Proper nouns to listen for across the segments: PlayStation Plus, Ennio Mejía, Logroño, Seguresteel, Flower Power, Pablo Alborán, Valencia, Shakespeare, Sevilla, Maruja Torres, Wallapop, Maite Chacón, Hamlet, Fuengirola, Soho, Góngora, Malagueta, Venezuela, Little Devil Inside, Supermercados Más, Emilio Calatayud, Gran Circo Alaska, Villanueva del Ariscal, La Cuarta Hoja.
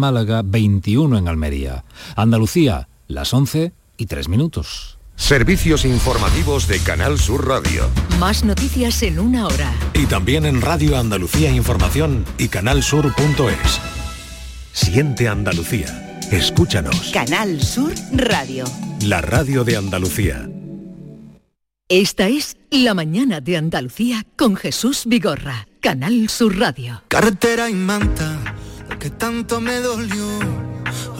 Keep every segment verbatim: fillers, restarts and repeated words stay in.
Málaga, veintiuno en Almería. Andalucía, las once y tres minutos. Servicios informativos de Canal Sur Radio. Más noticias en una hora. Y también en Radio Andalucía Información y canal sur punto es. Siente Andalucía. Escúchanos. Canal Sur Radio. La radio de Andalucía. Esta es La Mañana de Andalucía con Jesús Vigorra. Canal Sur Radio. Carretera y Manta, lo que tanto me dolió,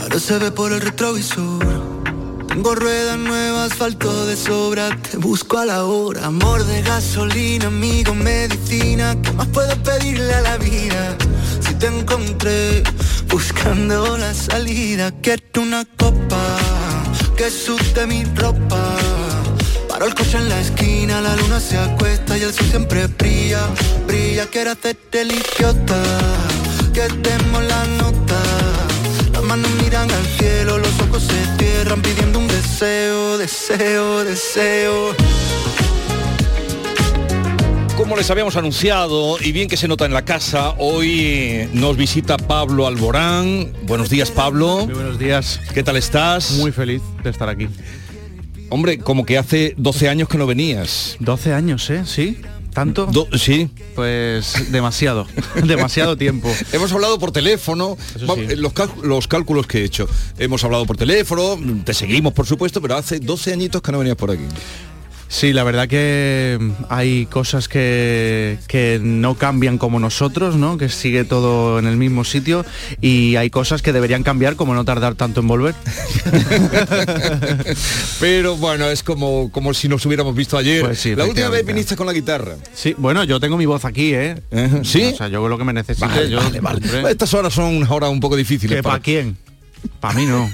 ahora se ve por el retrovisor. Tengo ruedas nuevas, asfalto de sobra, te busco a la hora. Amor de gasolina, amigo, medicina, ¿qué más puedo pedirle a la vida? Si te encontré buscando la salida. Quiero una copa que suste mi ropa. Paro el coche en la esquina, la luna se acuesta y el sol siempre brilla, brilla. Quiero hacerte el idiota, que demos la nota. Las manos miran al cielo, los ojos se cierran pidiendo un deseo, deseo, deseo. Como les habíamos anunciado, y bien que se nota en la casa, hoy nos visita Pablo Alborán. Buenos días, Pablo. Muy buenos días. ¿Qué tal estás? Muy feliz de estar aquí. Hombre, como que hace doce años que no venías. doce años, ¿eh? Sí. ¿Tanto? Do- sí. Pues demasiado, demasiado tiempo. Hemos hablado por teléfono, sí. los, cal- los cálculos que he hecho. Hemos hablado por teléfono, te seguimos por supuesto, pero hace doce añitos que no venías por aquí. Sí, la verdad que hay cosas que, que no cambian como nosotros, ¿no? Que sigue todo en el mismo sitio, y hay cosas que deberían cambiar, como no tardar tanto en volver. Pero bueno, es como, como si nos hubiéramos visto ayer. Pues sí, la última vez viniste con la guitarra. Sí, bueno, yo tengo mi voz aquí, ¿eh? ¿Sí? O sea, yo lo que me necesito. Vale, yo, vale, vale. Estas horas son unas horas un poco difíciles. ¿Que para quién? Para mí no,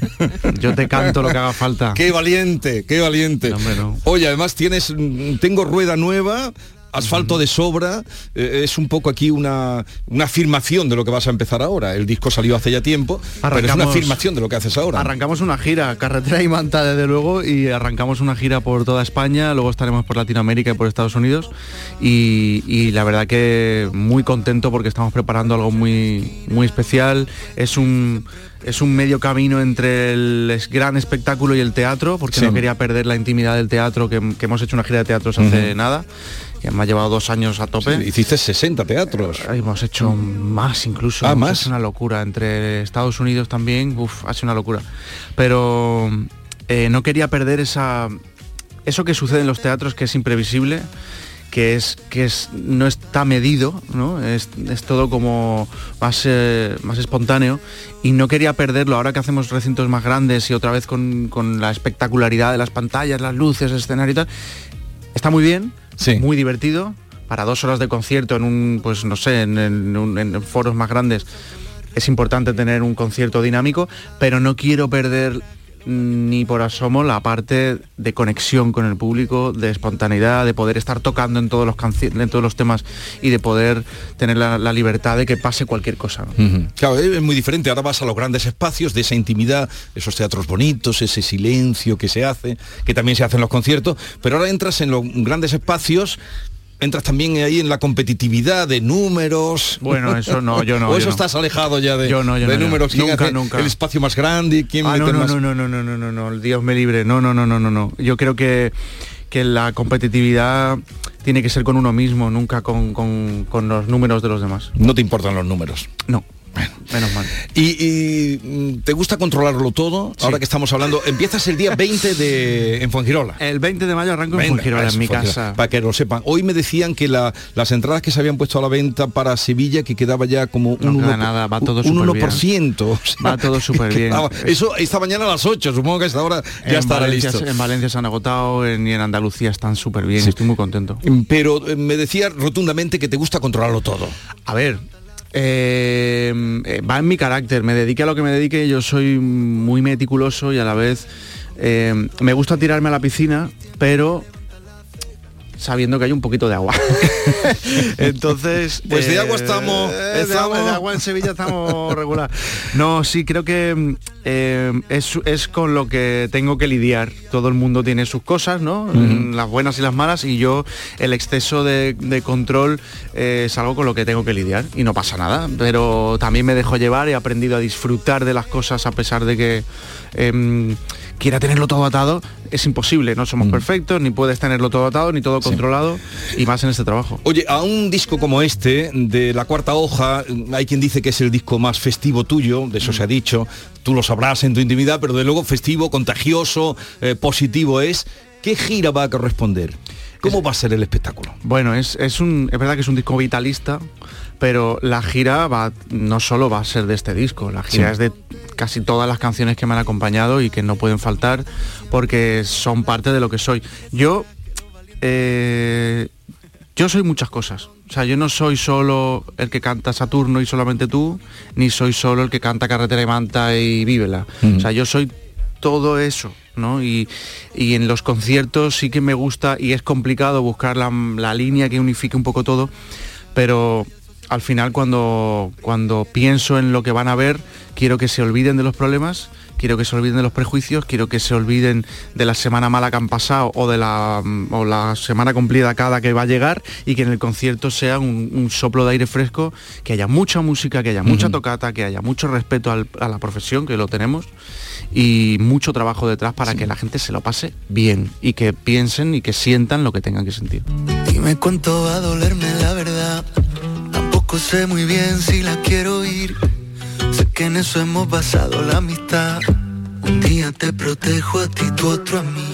yo te canto lo que haga falta. Qué valiente, qué valiente. No, hombre, no. Oye, además tienes, tengo rueda nueva, asfalto uh-huh. de sobra, eh, es un poco aquí una, una afirmación de lo que vas a empezar ahora. El disco salió hace ya tiempo, arrancamos, pero es una afirmación de lo que haces ahora. Arrancamos una gira, Carretera y Manta desde luego, y arrancamos una gira por toda España, luego estaremos por Latinoamérica y por Estados Unidos, y, y la verdad que muy contento porque estamos preparando algo muy, muy especial. Es un... Es un medio camino entre el gran espectáculo y el teatro, porque sí. no quería perder la intimidad del teatro, que, que hemos hecho una gira de teatros hace uh-huh. nada, que me ha llevado dos años a tope. Sí, hiciste sesenta teatros. Eh, hemos hecho más incluso. Ah, más. Es una locura. Entre Estados Unidos también, uff, ha sido una locura. Pero eh, no quería perder esa eso que sucede en los teatros, que es imprevisible, que es que es no está medido, ¿no? Es, es todo como más, eh, más espontáneo, y no quería perderlo ahora que hacemos recintos más grandes y otra vez con, con la espectacularidad de las pantallas, las luces, el escenario y tal. Está muy bien, sí. muy divertido, para dos horas de concierto en un, pues no sé, en, en, un, en foros más grandes. Es importante tener un concierto dinámico, pero no quiero perder ni por asomo la parte de conexión con el público, de espontaneidad, de poder estar tocando en todos los canci- en todos los temas, y de poder tener la, la libertad de que pase cualquier cosa, ¿no? Uh-huh. Claro, es muy diferente, ahora vas a los grandes espacios de esa intimidad, esos teatros bonitos, ese silencio que se hace, que también se hace en los conciertos, pero ahora entras en los grandes espacios. Entras también ahí en la competitividad de números. Bueno, eso no, yo no. O eso no. Estás alejado ya de, yo no, yo de no, números. ¿Quién nunca, hace nunca. El espacio más grande y quién ah, mete no, no, más? No, no, no, no, no, no, no. Dios me libre. No, no, no, no, no, no. Yo creo que que la competitividad tiene que ser con uno mismo, nunca con, con, con los números de los demás. No te importan los números. No. Bueno, menos mal. Y, y te gusta controlarlo todo, sí. Ahora que estamos hablando, empiezas el día veinte de, en Fuengirola. El veinte de mayo arranco en Fuengirola, en mi Fuengirola. Casa. Para que lo sepan, hoy me decían que la, las entradas que se habían puesto a la venta para Sevilla, que quedaba ya como un no uno, nada, va todo un uno por ciento. O sea, va todo súper bien. Eso esta mañana a las ocho, supongo que esta hora ya en estará Valencia, listo. En Valencia se han agotado, en, y en Andalucía están súper bien, sí. Estoy muy contento. Pero me decía rotundamente que te gusta controlarlo todo. A ver... Eh, eh, va en mi carácter, me dedique a lo que me dedique, yo soy muy meticuloso y a la vez eh, me gusta tirarme a la piscina, pero sabiendo que hay un poquito de agua. Entonces... Pues eh, de agua estamos... Eh, estamos... De agua, de agua en Sevilla estamos regular. No, sí, creo que eh, es, es con lo que tengo que lidiar. Todo el mundo tiene sus cosas, ¿no? Mm-hmm. Las buenas y las malas, y yo el exceso de, de control eh, es algo con lo que tengo que lidiar y no pasa nada, pero también me dejo llevar, he aprendido a disfrutar de las cosas a pesar de que eh, quiera tenerlo todo atado. Es imposible, no somos perfectos, ni puedes tenerlo todo atado, ni todo controlado, sí. Y más en este trabajo. Oye, a un disco como este, de La Cuarta Hoja, hay quien dice que es el disco más festivo tuyo, de eso se ha dicho, tú lo sabrás en tu intimidad, pero de luego festivo, contagioso, eh, positivo es. ¿Qué gira va a corresponder? ¿Cómo va a ser el espectáculo? Bueno, es, es, un, es verdad que es un disco vitalista, pero la gira va, no solo va a ser de este disco, la gira sí. es de casi todas las canciones que me han acompañado y que no pueden faltar porque son parte de lo que soy. Yo, eh, yo soy muchas cosas. O sea, yo no soy solo el que canta Saturno y solamente tú, ni soy solo el que canta Carretera y Manta y Vívela. Mm. O sea, yo soy todo eso, ¿no? Y, y en los conciertos sí que me gusta, y es complicado buscar la, la línea que unifique un poco todo, pero al final cuando, cuando pienso en lo que van a ver, quiero que se olviden de los problemas, quiero que se olviden de los prejuicios, quiero que se olviden de la semana mala que han pasado o de la, o la semana cumplida cada que va a llegar, y que en el concierto sea un, un soplo de aire fresco, que haya mucha música, que haya mucha tocata, que haya mucho respeto al, a la profesión, que lo tenemos, y mucho trabajo detrás para sí. que la gente se lo pase bien y que piensen y que sientan lo que tengan que sentir. Dime cuánto va a dolerme la verdad, tampoco sé muy bien si la quiero oír. Sé que en eso hemos basado la amistad. Un día te protejo a ti, tú otro a mí.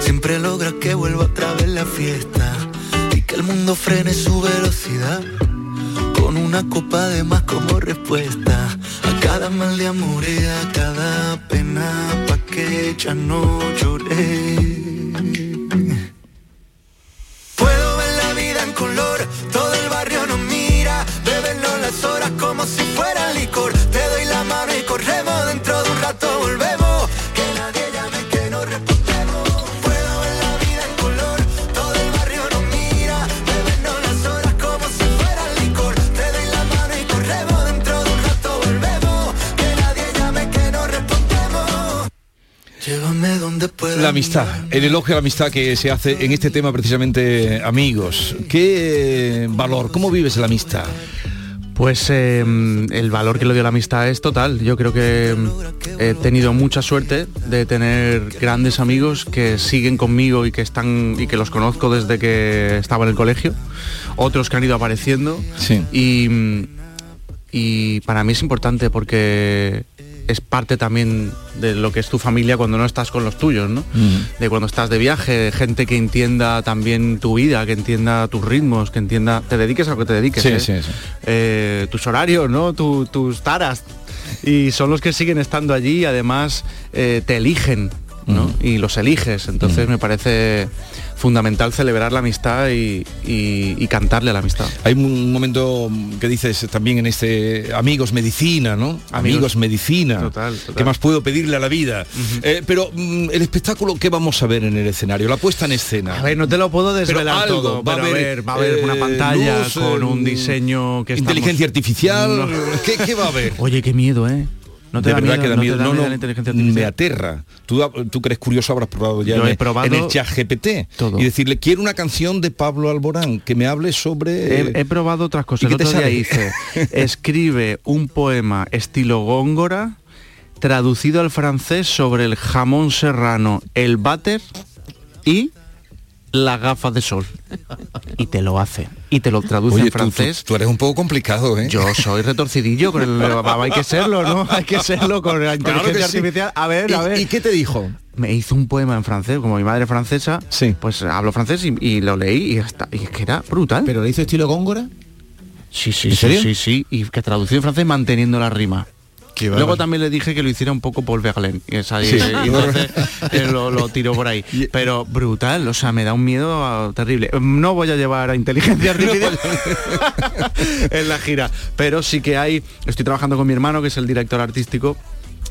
Siempre logras que vuelva otra vez la fiesta y que el mundo frene su velocidad, con una copa de más como respuesta a cada mal de amor y a cada pena, pa' que ya no lloré. Puedo ver la vida en color, todo el barrio nos mira, bebenlo las horas como si fuera licor. Te doy la mano y corremos, dentro de un rato volvemos, que nadie llame, que no respondemos. Puedo ver la vida en color, todo el barrio nos mira, bebernos las horas como si fuera licor. Te doy la mano y corremos, dentro de un rato volvemos, que nadie llame, que no respondemos. Llévame donde pueda. La amistad, el elogio a la amistad que se hace en este tema precisamente, amigos. ¿Qué valor? ¿Cómo vives la amistad? Pues eh, el valor que le dio la amistad es total. Yo creo que he tenido mucha suerte de tener grandes amigos que siguen conmigo y que están y que los conozco desde que estaba en el colegio. Otros que han ido apareciendo. Sí. Y, y para mí es importante porque es parte también de lo que es tu familia cuando no estás con los tuyos, ¿no? Mm. De cuando estás de viaje, de gente que entienda también tu vida, que entienda tus ritmos, que entienda, te dediques a lo que te dediques, sí, ¿eh? sí, sí. Eh, tus horarios, ¿no? Tu, tus taras, y son los que siguen estando allí y además eh, te eligen, ¿no? Mm. Y los eliges, entonces mm. me parece fundamental celebrar la amistad y, y, y cantarle a la amistad. Hay un momento que dices también en este amigos medicina, ¿no? Amigos, amigos medicina. Total, total. ¿Qué más puedo pedirle a la vida? Uh-huh. eh, pero mm, el espectáculo, ¿qué vamos a ver en el escenario? La puesta en escena. A ver, no te lo puedo desvelar algo, todo. Va pero a haber, va a haber eh, una pantalla luz, con eh, un diseño que inteligencia estamos... artificial. No. ¿Qué, ¿Qué va a haber? Oye, qué miedo, ¿eh? No te de da verdad miedo, que da no miedo, da no, miedo no, la inteligencia artificial. Me aterra. Tú, tú que eres curioso, habrás probado ya en, he probado en el ChatGPT y decirle, quiero una canción de Pablo Alborán que me hable sobre... He, he probado otras cosas. El otro día hice, escribe un poema estilo Góngora, traducido al francés sobre el jamón serrano, el váter y... las gafas de sol, y te lo hace y te lo traduce. Oye, en francés tú, tú, tú eres un poco complicado, ¿eh? Yo soy retorcidillo con el, hay que serlo, ¿no? Hay que serlo con la inteligencia claro artificial sí. a ver ¿Y, a ver ¿y qué te dijo? Me hizo un poema en francés, como mi madre es francesa, sí. pues hablo francés y, y lo leí y hasta y es que era brutal. ¿Pero le hizo estilo Góngora? Sí, sí, sí, sí, sí, y que traducido en francés manteniendo la rima. Luego también le dije que lo hiciera un poco Paul Verlaine, sí. y entonces eh, lo, lo tiró por ahí. Pero brutal, o sea, me da un miedo a, terrible. No voy a llevar a inteligencia artificial en la gira, pero sí que hay... Estoy trabajando con mi hermano, que es el director artístico,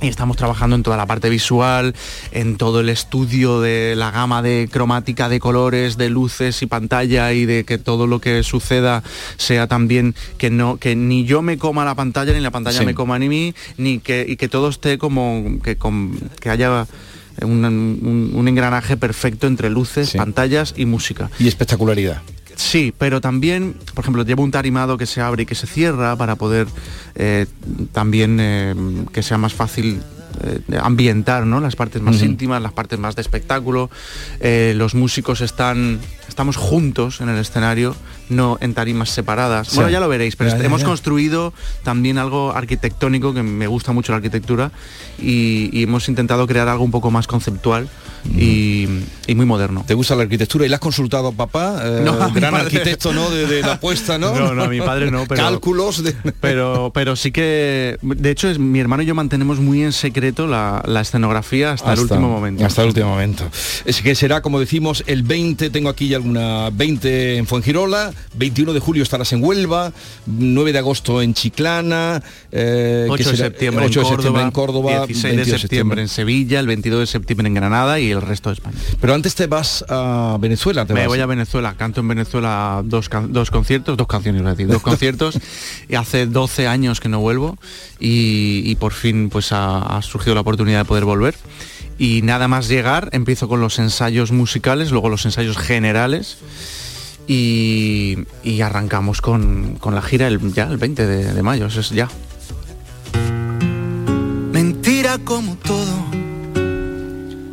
y estamos trabajando en toda la parte visual, en todo el estudio de la gama de cromática, de colores, de luces y pantalla, y de que todo lo que suceda sea también que no, que ni yo me coma la pantalla, ni la pantalla sí. me coma ni mí, ni que, y que todo esté como que, con, que haya un, un, un engranaje perfecto entre luces, sí. pantallas y música. Y espectacularidad. Sí, pero también, por ejemplo, llevo un tarimado que se abre y que se cierra para poder eh, también eh, que sea más fácil eh, ambientar, ¿no?, las partes más uh-huh. íntimas, las partes más de espectáculo. Eh, los músicos están, estamos juntos en el escenario, no en tarimas separadas. Sí. Bueno, ya lo veréis, pero ya, ya, ya. hemos construido también algo arquitectónico, que me gusta mucho la arquitectura, y, y hemos intentado crear algo un poco más conceptual. Y, y muy moderno. ¿Te gusta la arquitectura? ¿Y la has consultado a papá? Eh, no, a gran arquitecto, ¿no? De, de la apuesta, ¿no? No, no, a mi padre no, pero... Cálculos de... Pero, pero sí que... De hecho, es, mi hermano y yo mantenemos muy en secreto la, la escenografía hasta, hasta el último momento. Hasta el último momento. Es que será, como decimos, el veinte, tengo aquí ya alguna... veinte en Fuengirola, veintiuno de julio estarás en Huelva, nueve de agosto en Chiclana... Eh, ocho, que será, de septiembre, ocho de septiembre en Córdoba, dieciséis de septiembre en Sevilla, el veintidós de septiembre en Granada y el resto de España. Pero antes te vas a Venezuela. ¿Te Me vas? voy a Venezuela, canto en Venezuela dos, can- dos conciertos, dos canciones, decir, dos conciertos, y hace doce años que no vuelvo, y, y por fin pues ha, ha surgido la oportunidad de poder volver. Y nada más llegar, empiezo con los ensayos musicales, luego los ensayos generales, y, y arrancamos con, con la gira el, ya el veinte de mayo, eso es ya. Mentira como todo.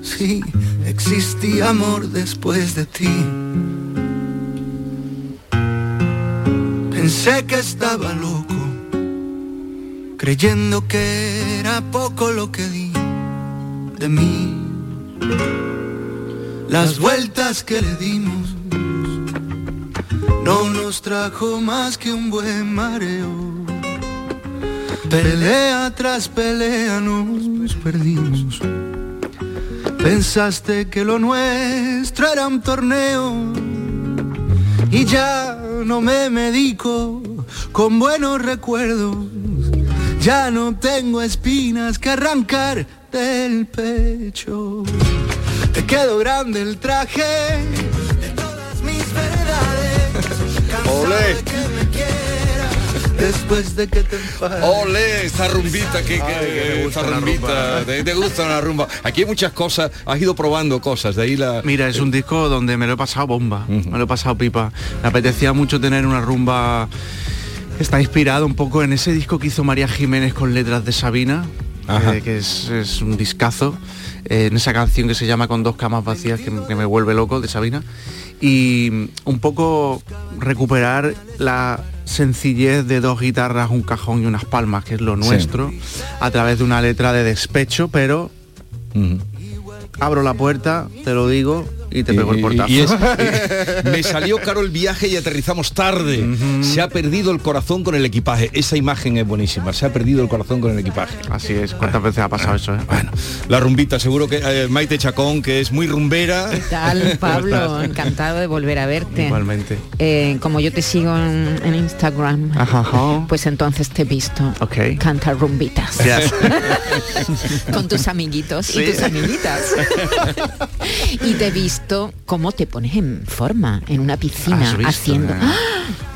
Sí, existí amor después de ti. Pensé que estaba loco, creyendo que era poco lo que di de mí. Las vueltas que le dimos no nos trajo más que un buen mareo. Pelea tras pelea nos perdimos. Pensaste que lo nuestro era un torneo, y ya no me medico con buenos recuerdos. Ya no tengo espinas que arrancar del pecho. Te quedó grande el traje de todas mis verdades. Cansado de que me quieras después de que te enfades. ¡Olé! Esta rumbita que... Esta rumbita, ¿te, te gusta la rumba? Aquí hay muchas cosas, has ido probando cosas, de ahí la... Mira, es eh. un disco donde me lo he pasado bomba, uh-huh. me lo he pasado pipa. Me apetecía mucho tener una rumba... Está inspirado un poco en ese disco que hizo María Jiménez con letras de Sabina, eh, que es, es un discazo, eh, en esa canción que se llama Con dos camas vacías, que, que me vuelve loco, de Sabina. Y un poco recuperar la... sencillez de dos guitarras, un cajón y unas palmas, que es lo nuestro, sí. a través de una letra de despecho, pero uh-huh. abro la puerta, te lo digo, y te pego el portazo. Y es, me salió caro el viaje y aterrizamos tarde. Uh-huh. Se ha perdido el corazón con el equipaje. Esa imagen es buenísima. Se ha perdido el corazón con el equipaje. Así es. ¿Cuántas veces ha pasado eso? Eh? Bueno, la rumbita, seguro que eh, Maite Chacón, que es muy rumbera. ¿Qué tal, Pablo? Encantado de volver a verte. Igualmente. Eh, como yo te sigo en, en Instagram, ajá, ajá. pues entonces te he visto. Okay. Canta rumbitas. Yes. Con tus amiguitos sí. y tus amiguitas. Y te he visto. ¿Cómo te pones en forma en una piscina visto, haciendo? ¿No? ¡Ah!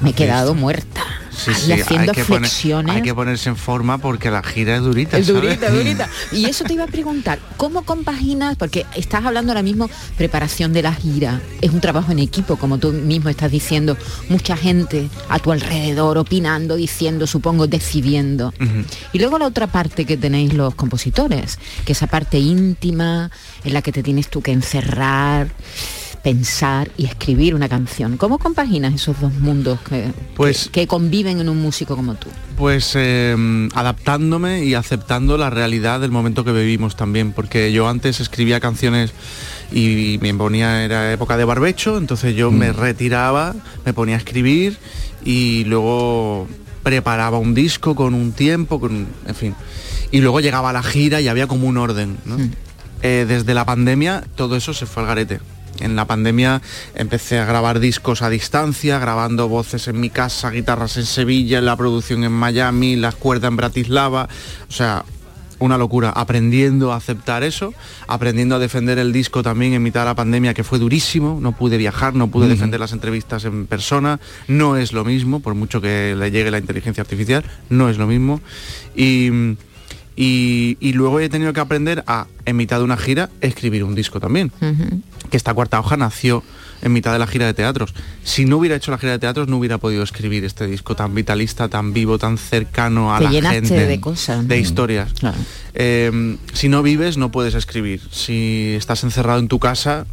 Me he quedado muerta. Sí, sí, haciendo hay flexiones. Poner, hay que ponerse en forma porque la gira es durita. Es durita, ¿sabes? durita. Y eso te iba a preguntar, ¿cómo compaginas? Porque estás hablando ahora mismo preparación de la gira. Es un trabajo en equipo, como tú mismo estás diciendo. Mucha gente a tu alrededor opinando, diciendo, supongo, decidiendo. Uh-huh. Y luego la otra parte que tenéis los compositores, que esa parte íntima en la que te tienes tú que encerrar, pensar y escribir una canción. ¿Cómo compaginas esos dos mundos que, pues, que, que conviven en un músico como tú? Pues eh, adaptándome y aceptando la realidad del momento que vivimos también, porque yo antes escribía canciones y me ponía, era época de barbecho, entonces yo mm. me retiraba, me ponía a escribir y luego preparaba un disco con un tiempo, con, en fin. Y luego llegaba a la gira y había como un orden, ¿no? Mm. Eh, desde la pandemia todo eso se fue al garete. En la pandemia empecé a grabar discos a distancia, grabando voces en mi casa, guitarras en Sevilla, la producción en Miami, las cuerdas en Bratislava, o sea, una locura, aprendiendo a aceptar eso, aprendiendo a defender el disco también en mitad de la pandemia, que fue durísimo, no pude viajar, no pude uh-huh. defender las entrevistas en persona, no es lo mismo, por mucho que le llegue la inteligencia artificial, no es lo mismo, y... Y, y luego he tenido que aprender a, en mitad de una gira, escribir un disco también. Uh-huh. Que esta cuarta hoja nació en mitad de la gira de teatros. Si no hubiera hecho la gira de teatros, no hubiera podido escribir este disco tan vitalista, tan vivo, tan cercano a Te la gente. Te llenaste de cosas. De historias. Claro. Eh, si no vives, no puedes escribir. Si estás encerrado en tu casa,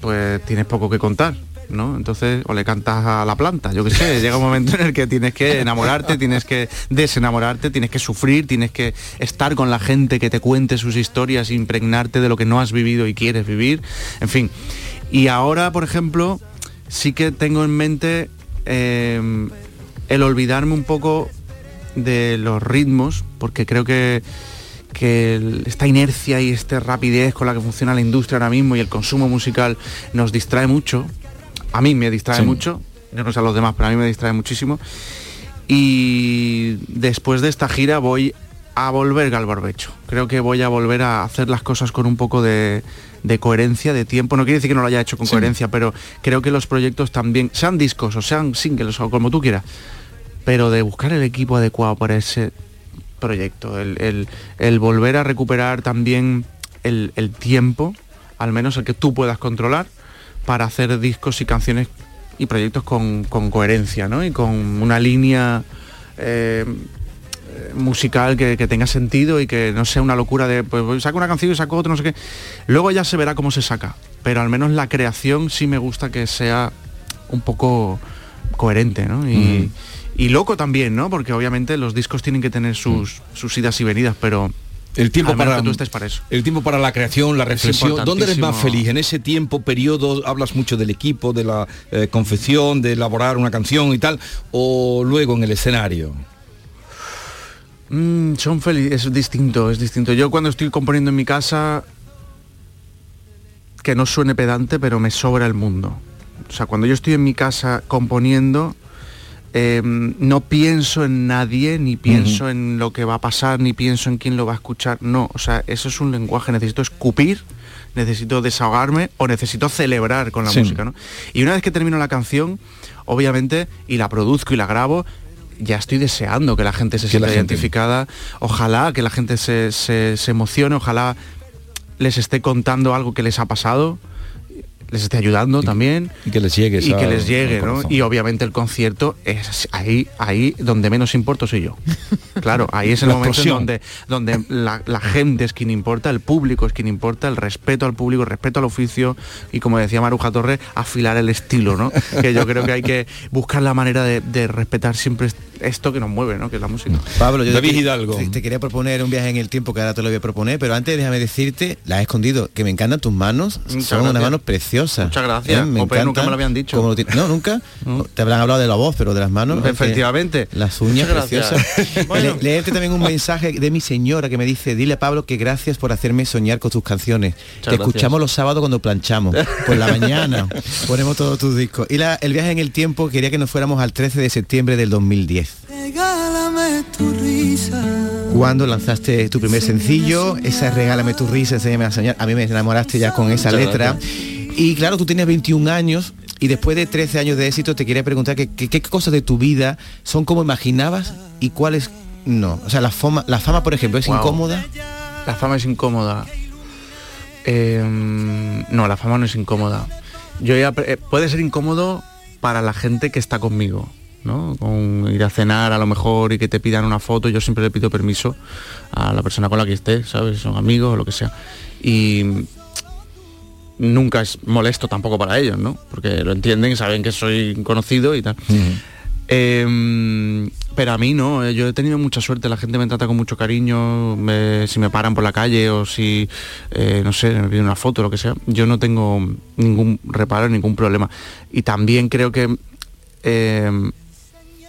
pues tienes poco que contar, ¿no? Entonces, o le cantas a la planta, yo qué sé, llega un momento en el que tienes que enamorarte, tienes que desenamorarte, tienes que sufrir, tienes que estar con la gente que te cuente sus historias, impregnarte de lo que no has vivido y quieres vivir, en fin. Y ahora, por ejemplo, sí que tengo en mente eh, el olvidarme un poco de los ritmos, porque creo que que esta inercia y esta rapidez con la que funciona la industria ahora mismo y el consumo musical nos distrae mucho. A mí me distrae sí. mucho, yo no sé a los demás, pero a mí me distrae muchísimo. Y después de esta gira voy a volver al barbecho. Creo que voy a volver a hacer las cosas con un poco de, de coherencia, de tiempo. No quiere decir que no lo haya hecho con sí. coherencia, pero creo que los proyectos también, sean discos o sean singles o como tú quieras, pero de buscar el equipo adecuado para ese proyecto. El, el, el volver a recuperar también el, el tiempo, al menos el que tú puedas controlar, para hacer discos y canciones y proyectos con, con coherencia, ¿no? Y con una línea eh, musical que, que tenga sentido y que no sea una locura de pues saco una canción y saco otra, no sé qué. Luego ya se verá cómo se saca, pero al menos la creación sí me gusta que sea un poco coherente, ¿no? Y, mm. y loco también, ¿no? Porque obviamente los discos tienen que tener sus, mm. sus idas y venidas, pero... El tiempo para, tú estés para eso. El tiempo para la creación, la reflexión. ¿Dónde eres más feliz? En ese tiempo, periodo, hablas mucho del equipo, de la eh, confección, de elaborar una canción y tal, o luego en el escenario. Mm, son felices, es distinto, es distinto. Yo cuando estoy componiendo en mi casa, que no suene pedante, pero me sobra el mundo. O sea, cuando yo estoy en mi casa componiendo... Eh, no pienso en nadie, ni pienso uh-huh. en lo que va a pasar, ni pienso en quién lo va a escuchar. No, o sea, eso es un lenguaje. Necesito escupir, necesito desahogarme o necesito celebrar con la sí. música, ¿no? Y una vez que termino la canción, obviamente, y la produzco y la grabo, ya estoy deseando que la gente se sienta identificada. Ojalá que la gente se, se, se emocione, ojalá les esté contando algo que les ha pasado, les esté ayudando y, también y que les llegue y que les llegue, ¿no? Y obviamente el concierto es ahí ahí donde menos importo soy yo, claro, ahí es el momento donde donde la, la gente es quien importa, el público es quien importa, el respeto al público, el respeto al oficio y, como decía Maruja Torres, afilar el estilo, ¿no? Que yo creo que hay que buscar la manera de, de respetar siempre esto que nos mueve, ¿no? Que es la música. Pablo, yo David te, Hidalgo. Te, te quería proponer un viaje en el tiempo, que ahora te lo voy a proponer, pero antes déjame decirte, la he escondido, que me encantan tus manos, muchas son gracias. Unas manos preciosas. Muchas gracias. ¿Eh? Me encantan, nunca me lo habían dicho. Lo no, nunca. Te habrán hablado de la voz, pero de las manos. Efectivamente. Las uñas preciosas. Bueno. Le, leerte también un mensaje de mi señora que me dice, dile a Pablo que gracias por hacerme soñar con tus canciones. Muchas te gracias. Escuchamos los sábados cuando planchamos. Por la mañana ponemos todos tus discos. Y la, el viaje en el tiempo quería que nos fuéramos al trece de septiembre del dos mil diez. Regálame tu risa. Cuando lanzaste tu primer sencillo, esa Regálame tu risa, enséñame a soñar, a mí me enamoraste ya con esa letra. Y claro, tú tienes veintiún años y después de trece años de éxito te quería preguntar que, que, qué cosas de tu vida son como imaginabas y cuáles no. O sea, la fama, la fama por ejemplo, ¿es wow. incómoda? La fama es incómoda. Eh, no, la fama no es incómoda. Yo ya, eh, puede ser incómodo para la gente que está conmigo, ¿no? Con ir a cenar a lo mejor y que te pidan una foto, yo siempre le pido permiso a la persona con la que esté, ¿sabes? Son amigos o lo que sea. Y nunca es molesto tampoco para ellos, ¿no? Porque lo entienden, saben que soy conocido y tal. Uh-huh. Eh, pero a mí no, yo he tenido mucha suerte, la gente me trata con mucho cariño, me, si me paran por la calle o si, eh, no sé, me piden una foto o lo que sea, yo no tengo ningún reparo, ningún problema. Y también creo que... Eh,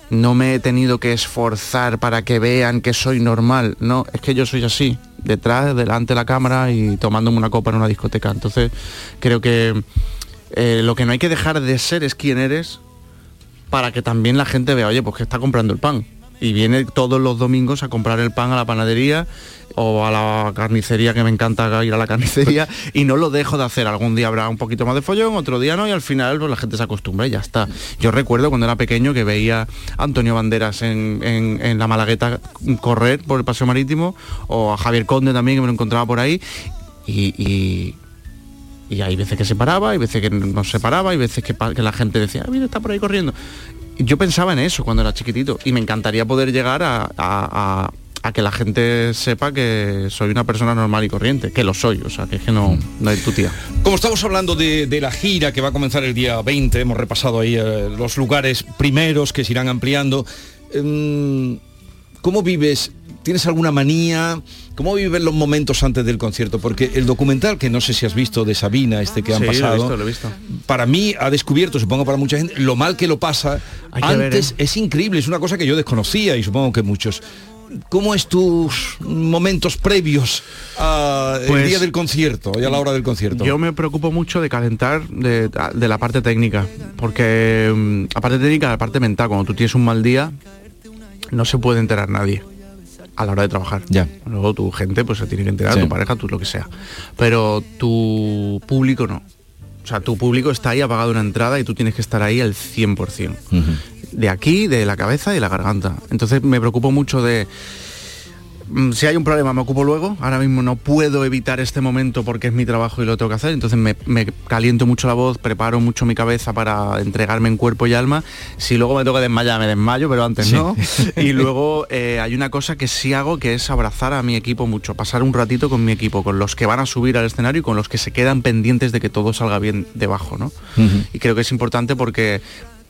no me he tenido que esforzar para que vean que soy normal, no, es que yo soy así, detrás, delante de la cámara y tomándome una copa en una discoteca. Entonces creo que eh, lo que no hay que dejar de ser es quien eres, para que también la gente vea, oye, pues que está comprando el pan, y viene todos los domingos a comprar el pan a la panadería o a la carnicería, que me encanta ir a la carnicería, y no lo dejo de hacer. Algún día habrá un poquito más de follón, otro día no, y al final pues, la gente se acostumbra y ya está. Yo recuerdo cuando era pequeño que veía a Antonio Banderas en, en, en la Malagueta correr por el Paseo Marítimo, o a Javier Conde también, que me lo encontraba por ahí, y... y... Y hay veces que se paraba, hay veces que no se paraba, hay veces que, que la gente decía, ah, mira, está por ahí corriendo. Yo pensaba en eso cuando era chiquitito y me encantaría poder llegar a, a, a, a que la gente sepa que soy una persona normal y corriente, que lo soy, o sea, que es que no, no hay tu tía. Como estamos hablando de, de la gira que va a comenzar el día veinte, hemos repasado ahí eh, los lugares primeros que se irán ampliando. Eh, ¿Cómo vives? ¿Tienes alguna manía? ¿Cómo viven los momentos antes del concierto? Porque el documental, que no sé si has visto, de Sabina, este que han sí, pasado, lo he visto, lo he visto. Para mí ha descubierto, supongo para mucha gente, lo mal que lo pasa. Hay que antes, ver, ¿eh? Es increíble, es una cosa que yo desconocía y supongo que muchos. ¿Cómo es tus momentos previos al pues, día del concierto y a la hora del concierto? Yo me preocupo mucho de calentar de, de la parte técnica, porque la parte técnica, la parte mental, cuando tú tienes un mal día, no se puede enterar nadie a la hora de trabajar. Ya. Luego tu gente pues se tiene que enterar, sí. Tu pareja, tú lo que sea. Pero tu público no. O sea, tu público está ahí, ha pagado una entrada y tú tienes que estar ahí al cien por cien. Uh-huh. De aquí, de la cabeza y la garganta. Entonces me preocupo mucho de... Si hay un problema me ocupo luego, ahora mismo no puedo evitar este momento porque es mi trabajo y lo tengo que hacer, entonces me, me caliento mucho la voz, preparo mucho mi cabeza para entregarme en cuerpo y alma. Si luego me tengo que desmayar, me desmayo, pero antes sí. No. Y luego eh, hay una cosa que sí hago, que es abrazar a mi equipo mucho, pasar un ratito con mi equipo, con los que van a subir al escenario y con los que se quedan pendientes de que todo salga bien debajo, ¿no? Uh-huh. Y creo que es importante porque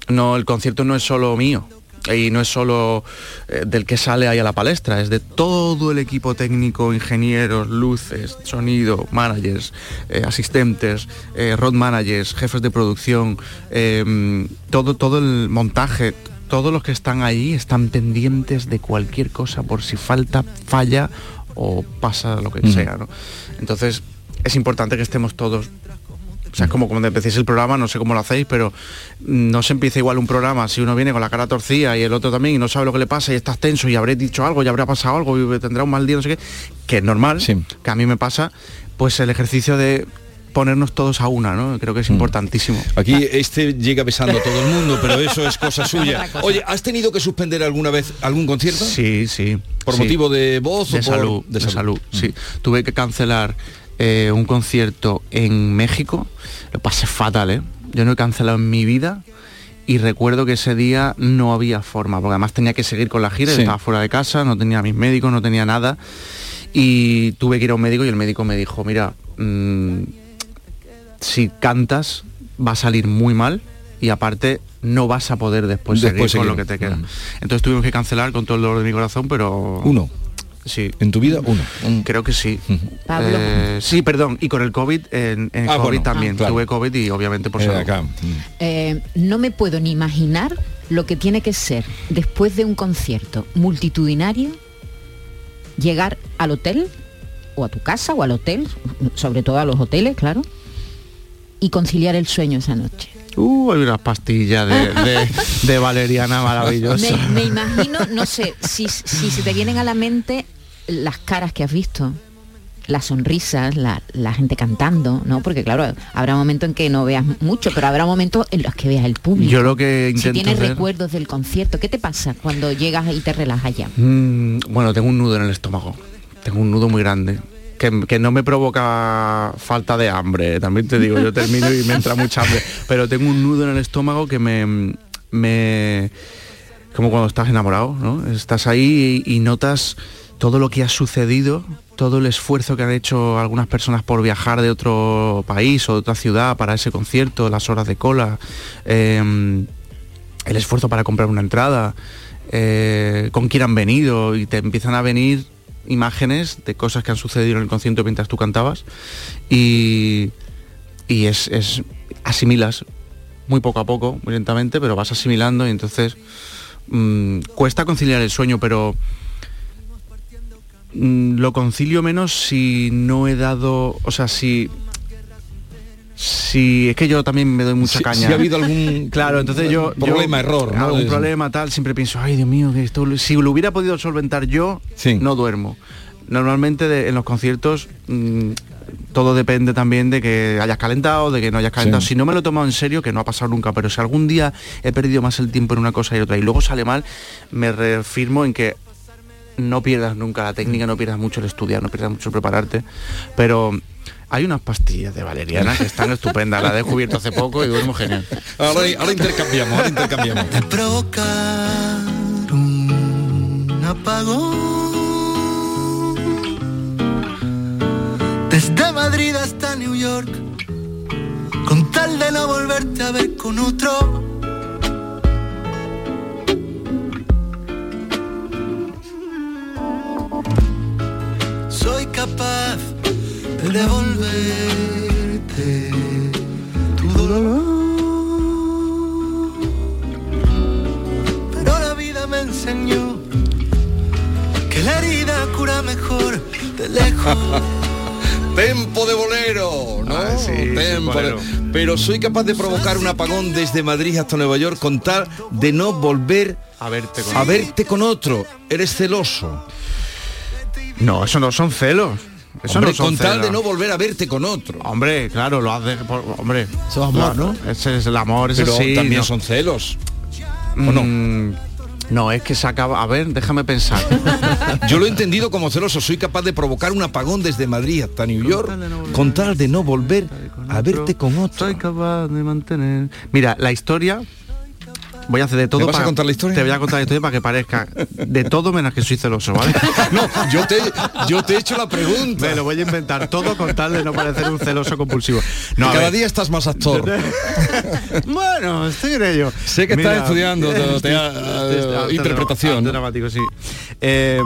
no, el concierto no es solo mío. Y no es solo eh, del que sale ahí a la palestra, es de todo el equipo técnico, ingenieros, luces, sonido, managers, eh, asistentes, eh, road managers, jefes de producción, eh, todo, todo el montaje, todos los que están ahí están pendientes de cualquier cosa por si falta, falla o pasa lo que mm. sea, ¿no? Entonces es importante que estemos todos... O sea, es como cuando empecéis el programa, no sé cómo lo hacéis, pero no se empieza igual un programa si uno viene con la cara torcida y el otro también y no sabe lo que le pasa y estás tenso y habré dicho algo, ya habrá pasado algo y tendrá un mal día, no sé qué, que es normal, sí. Que a mí me pasa, pues el ejercicio de ponernos todos a una, ¿no? Creo que es importantísimo. Aquí este llega besando a todo el mundo, pero eso es cosa suya. Oye, ¿has tenido que suspender alguna vez algún concierto? Sí, sí. ¿Por sí. motivo de voz de o salud, por...? De salud, de salud, sí. Tuve que cancelar... Eh, un concierto en México, lo pasé fatal, ¿eh? Yo no he cancelado en mi vida y recuerdo que ese día no había forma, porque además tenía que seguir con la gira, sí. Estaba fuera de casa, no tenía a mis médicos, no tenía nada y tuve que ir a un médico y el médico me dijo, mira, mmm, si cantas va a salir muy mal y aparte no vas a poder después, después seguir, seguir con lo que te queda. Mm. Entonces tuvimos que cancelar con todo el dolor de mi corazón, pero... Uno. Sí. ¿En tu vida uno? Creo que sí. Uh-huh. Pablo. Eh, sí, perdón. Y con el COVID, en, en ah, COVID bueno, también. Ah, claro. Tuve COVID y obviamente por salud. Eh, no me puedo ni imaginar lo que tiene que ser, después de un concierto multitudinario, llegar al hotel, o a tu casa, o al hotel, sobre todo a los hoteles, claro, y conciliar el sueño esa noche. Uh, hay unas pastillas de, de, de valeriana maravillosas. Me, me imagino, no sé, si, si se te vienen a la mente... las caras que has visto, las sonrisas, la, la gente cantando, ¿no? Porque claro, habrá momentos en que no veas mucho, pero habrá momentos en los que veas el público. Yo lo que intento Si tienes hacer... recuerdos del concierto, ¿qué te pasa cuando llegas y te relajas ya? Mm, bueno, tengo un nudo en el estómago, tengo un nudo muy grande. Que, que no me provoca falta de hambre, también te digo, yo termino y me entra mucha hambre. Pero tengo un nudo en el estómago que me... me como cuando estás enamorado, ¿no? Estás ahí y, y notas... todo lo que ha sucedido, todo el esfuerzo que han hecho algunas personas por viajar de otro país o de otra ciudad para ese concierto, las horas de cola, eh, el esfuerzo para comprar una entrada, eh, con quién han venido, y te empiezan a venir imágenes de cosas que han sucedido en el concierto mientras tú cantabas y, y es, es asimilas muy poco a poco, muy lentamente, pero vas asimilando y entonces mmm, cuesta conciliar el sueño, pero... lo concilio menos si no he dado, o sea, si si es que yo también me doy mucha si, caña. Si ha habido algún claro, entonces yo problema, yo, error, ¿no? Algún eso. Problema tal, siempre pienso, ay Dios mío, que esto si lo hubiera podido solventar yo, sí. no duermo. Normalmente de, en los conciertos mmm, todo depende también de que hayas calentado, de que no hayas calentado. Sí. Si no me lo he tomado en serio, que no ha pasado nunca, pero si algún día he perdido más el tiempo en una cosa y otra y luego sale mal, me reafirmo en que no pierdas nunca la técnica, no pierdas mucho el estudiar, no pierdas mucho el prepararte, pero... Hay unas pastillas de valeriana que están estupendas, las he descubierto hace poco y duermo genial. Ahora, ahora intercambiamos, ahora intercambiamos. Te provocar un apagón desde Madrid hasta New York, con tal de no volverte a ver con otro. Soy capaz devolverte tu dolor, pero la vida me enseñó que la herida cura mejor de lejos. Tempo de bolero, ¿no? Ah, sí, tempo sí, bolero. De... Pero soy capaz de provocar un apagón desde Madrid hasta Nueva York con tal de no volver a verte con, a verte con otro. Eres celoso. No, eso no son celos. Eso hombre, no con celos. Tal de no volver a verte con otro. Hombre, claro, lo has de... Hombre, eso es amor, claro, ¿no? Ese es el amor, ese pero sí, también no. Son celos. ¿O no? Mm, no, es que se acaba... A ver, déjame pensar. Yo lo he entendido como celoso. Soy capaz de provocar un apagón desde Madrid hasta New York con tal de no volver a verte con otro. Soy capaz de mantener... Mira, la historia... Voy a hacer de todo. ¿Me vas para, a contar la historia? Te voy a contar la historia para que parezca de todo menos que soy celoso, ¿vale? No, yo te, yo te he hecho la pregunta. Me lo voy a inventar todo con tal de no parecer un celoso compulsivo. No, cada día estás más actor. Bueno, estoy en ello. Sé que mira, estás estudiando te, te, uh, interpretación. Dramático, sí. Eh,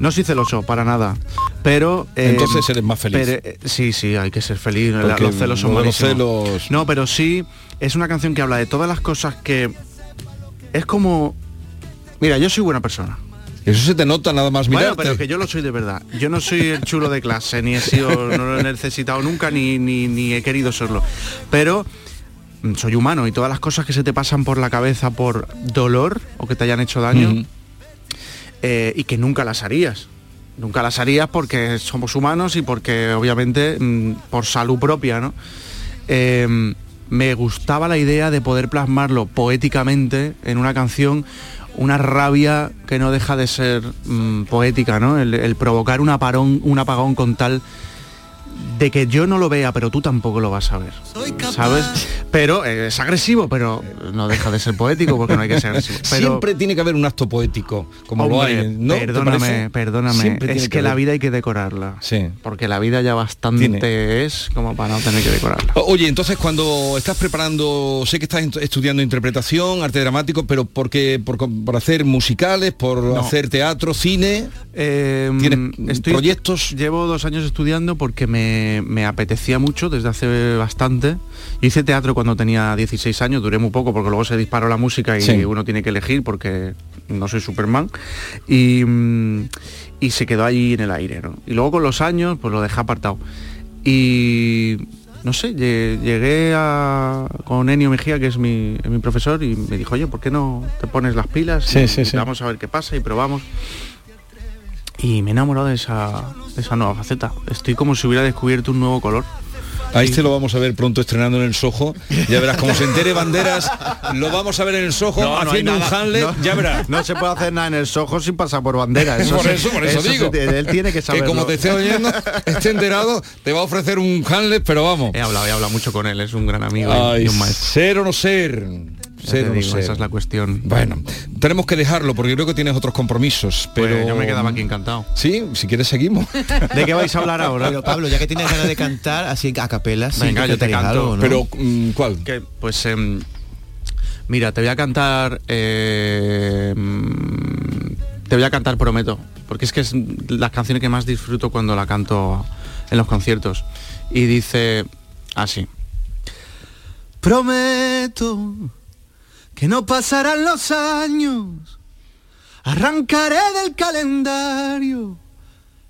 no soy celoso, para nada. Pero... Eh, entonces eres más feliz. Pero, eh, sí, sí, hay que ser feliz. Porque los celos son malos. Celos... No, pero sí, es una canción que habla de todas las cosas que... Es como... Mira, yo soy buena persona. Eso se te nota nada más mirarte. Bueno, pero que yo lo soy de verdad. Yo no soy el chulo de clase, ni he sido... No lo he necesitado nunca, ni, ni, ni he querido serlo. Pero soy humano y todas las cosas que se te pasan por la cabeza por dolor o que te hayan hecho daño, mm-hmm. eh, y que nunca las harías. Nunca las harías porque somos humanos y porque, obviamente, mm, por salud propia, ¿no? Eh, me gustaba la idea de poder plasmarlo poéticamente en una canción, una rabia que no deja de ser mmm, poética, ¿no? El, el provocar un apagón, un apagón con tal de que yo no lo vea, pero tú tampoco lo vas a ver, ¿sabes? Pero eh, es agresivo, pero no deja de ser poético, porque no hay que ser agresivo. Pero, siempre tiene que haber un acto poético, como hombre, lo hay, ¿no? Perdóname, perdóname, es que, que la vida hay que decorarla, sí. Porque la vida ya bastante tiene. Es como para no tener que decorarla. Oye, entonces cuando estás preparando, sé que estás estudiando interpretación, arte dramático, pero ¿por qué? ¿Por, por hacer musicales, por no. hacer teatro, cine? Eh, ¿Tienes estoy, proyectos? Llevo dos años estudiando porque me... me apetecía mucho desde hace bastante. Yo hice teatro cuando tenía dieciséis años, duré muy poco porque luego se disparó la música y sí. uno tiene que elegir porque no soy Superman y, y se quedó ahí en el aire, ¿no? Y luego con los años pues lo dejé apartado y no sé, llegué a, con Ennio Mejía, que es mi, mi profesor, y me dijo, oye, ¿por qué no te pones las pilas? Sí, y, sí, sí. Vamos a ver qué pasa y probamos. Y me he enamorado de esa, de esa nueva faceta. Estoy como si hubiera descubierto un nuevo color. A este lo vamos a ver pronto estrenando en el Soho. Ya verás, como se entere Banderas, lo vamos a ver en el Soho no, haciendo no un Hamlet, no, ya verás. No se puede hacer nada en el Soho sin pasar por Banderas. Eso por eso, por eso, eso digo. Se, él tiene que saberlo. Que como te esté oyendo, esté enterado, te va a ofrecer un Hamlet, pero vamos. He hablado, he hablado mucho con él, es un gran amigo. Ay, y un maestro. Ser o no ser... Digo, no esa es la cuestión. Bueno, tenemos que dejarlo porque creo que tienes otros compromisos, pero pues yo me quedaba aquí encantado. Sí, si quieres seguimos. ¿De qué vais a hablar ahora? Pero, Pablo, ya que tienes ganas de cantar así a capela, venga, sí, yo te canto algo, ¿no? Pero ¿cuál? ¿Qué? Pues eh, mira, te voy a cantar eh, te voy a cantar Prometo, porque es que es las canciones que más disfruto cuando la canto en los conciertos. Y dice así: prometo que no pasarán los años, arrancaré del calendario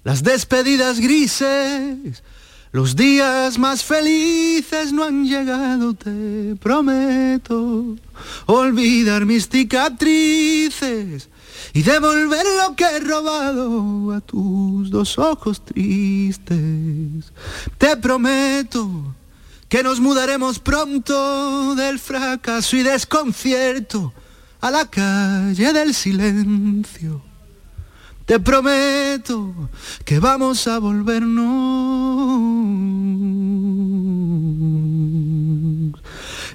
las despedidas grises, Los días más felices no han llegado, te prometo olvidar mis cicatrices y devolver lo que he robado a tus dos ojos tristes. Te prometo que nos mudaremos pronto del fracaso y desconcierto a la calle del silencio. Te prometo que vamos a volvernos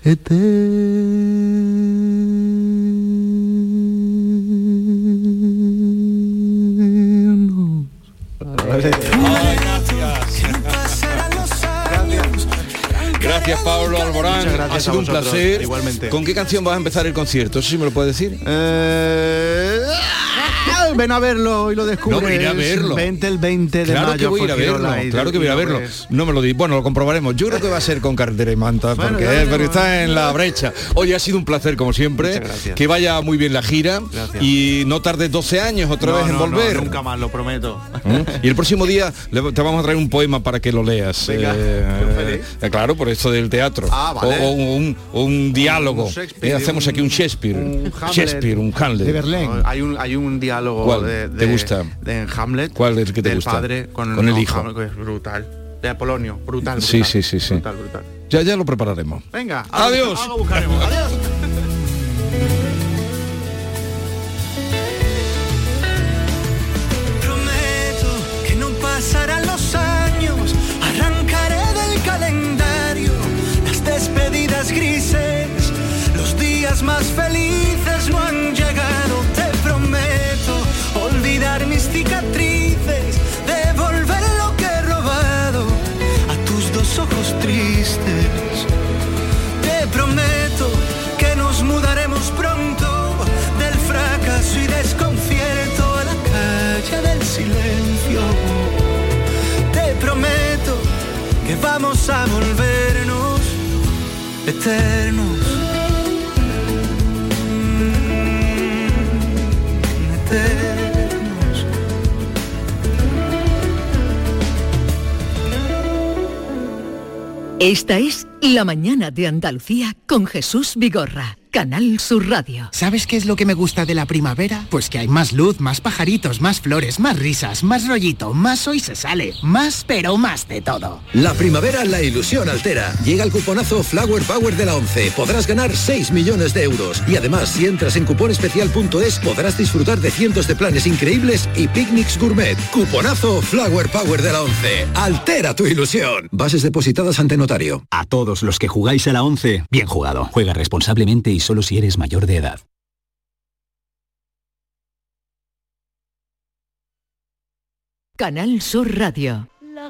eternos. Vale. Ay, gracias. Gracias, Pablo Alborán. Gracias, ha sido un placer. Igualmente. ¿Con qué canción vas a empezar el concierto? ¿Eso sí me lo puedes decir? Eh... Ven a verlo y lo descubres. No, iré a verlo. veinte, el veinte de claro mayo. Que voy ir a verlo, claro, claro que voy a verlo. No me lo di. Bueno, lo comprobaremos. Yo creo que va a ser con Carretera y Manta, bueno, porque, ya, ya, porque ya, está ya. en la brecha. Oye, ha sido un placer, como siempre. Que vaya muy bien la gira. Gracias. Y no tardes doce años otra no, vez en no, volver. No, nunca más, lo prometo. ¿Eh? Y el próximo día te vamos a traer un poema para que lo leas. Venga, eh, eh, claro, por eso del teatro. Ah, vale. O, o un, un diálogo. Un eh, hacemos aquí un Shakespeare. Un Hamlet. Shakespeare, un Hamlet. De Verlaine. Hay un, hay un diálogo. ¿Cuál de, de, te gusta? De Hamlet. ¿Cuál es el que te del gusta? Padre con, con el no, hijo. Hamlet, es brutal. De Apolonio, brutal, brutal. Sí, sí, sí, sí. Brutal, brutal. Ya, ya lo prepararemos. Venga. Adiós. Algo buscaremos. Adiós. Prometo que no pasarán los años. Arrancaré del calendario las despedidas grises. Los días más felices no han llegado. Te prometo olvidar mis cicatrices, devolver lo que he robado a tus dos ojos tristes. Te prometo que nos mudaremos pronto del fracaso y desconcierto a la calle del silencio. Te prometo que vamos a volvernos eternos. Esta es La Mañana de Andalucía con Jesús Vigorra, Canal Sur Radio. ¿Sabes qué es lo que me gusta de la primavera? Pues que hay más luz, más pajaritos, más flores, más risas, más rollito, más hoy se sale, más pero más de todo. La primavera la ilusión altera. Llega el cuponazo Flower Power de la ONCE. Podrás ganar seis millones de euros. Y además, si entras en cupón especial punto es, podrás disfrutar de cientos de planes increíbles y picnics gourmet. Cuponazo Flower Power de la ONCE. Altera tu ilusión. Bases depositadas ante notario. A todos los que jugáis a la ONCE, bien jugado. Juega responsablemente y solo si eres mayor de edad. Canal Sur Radio. La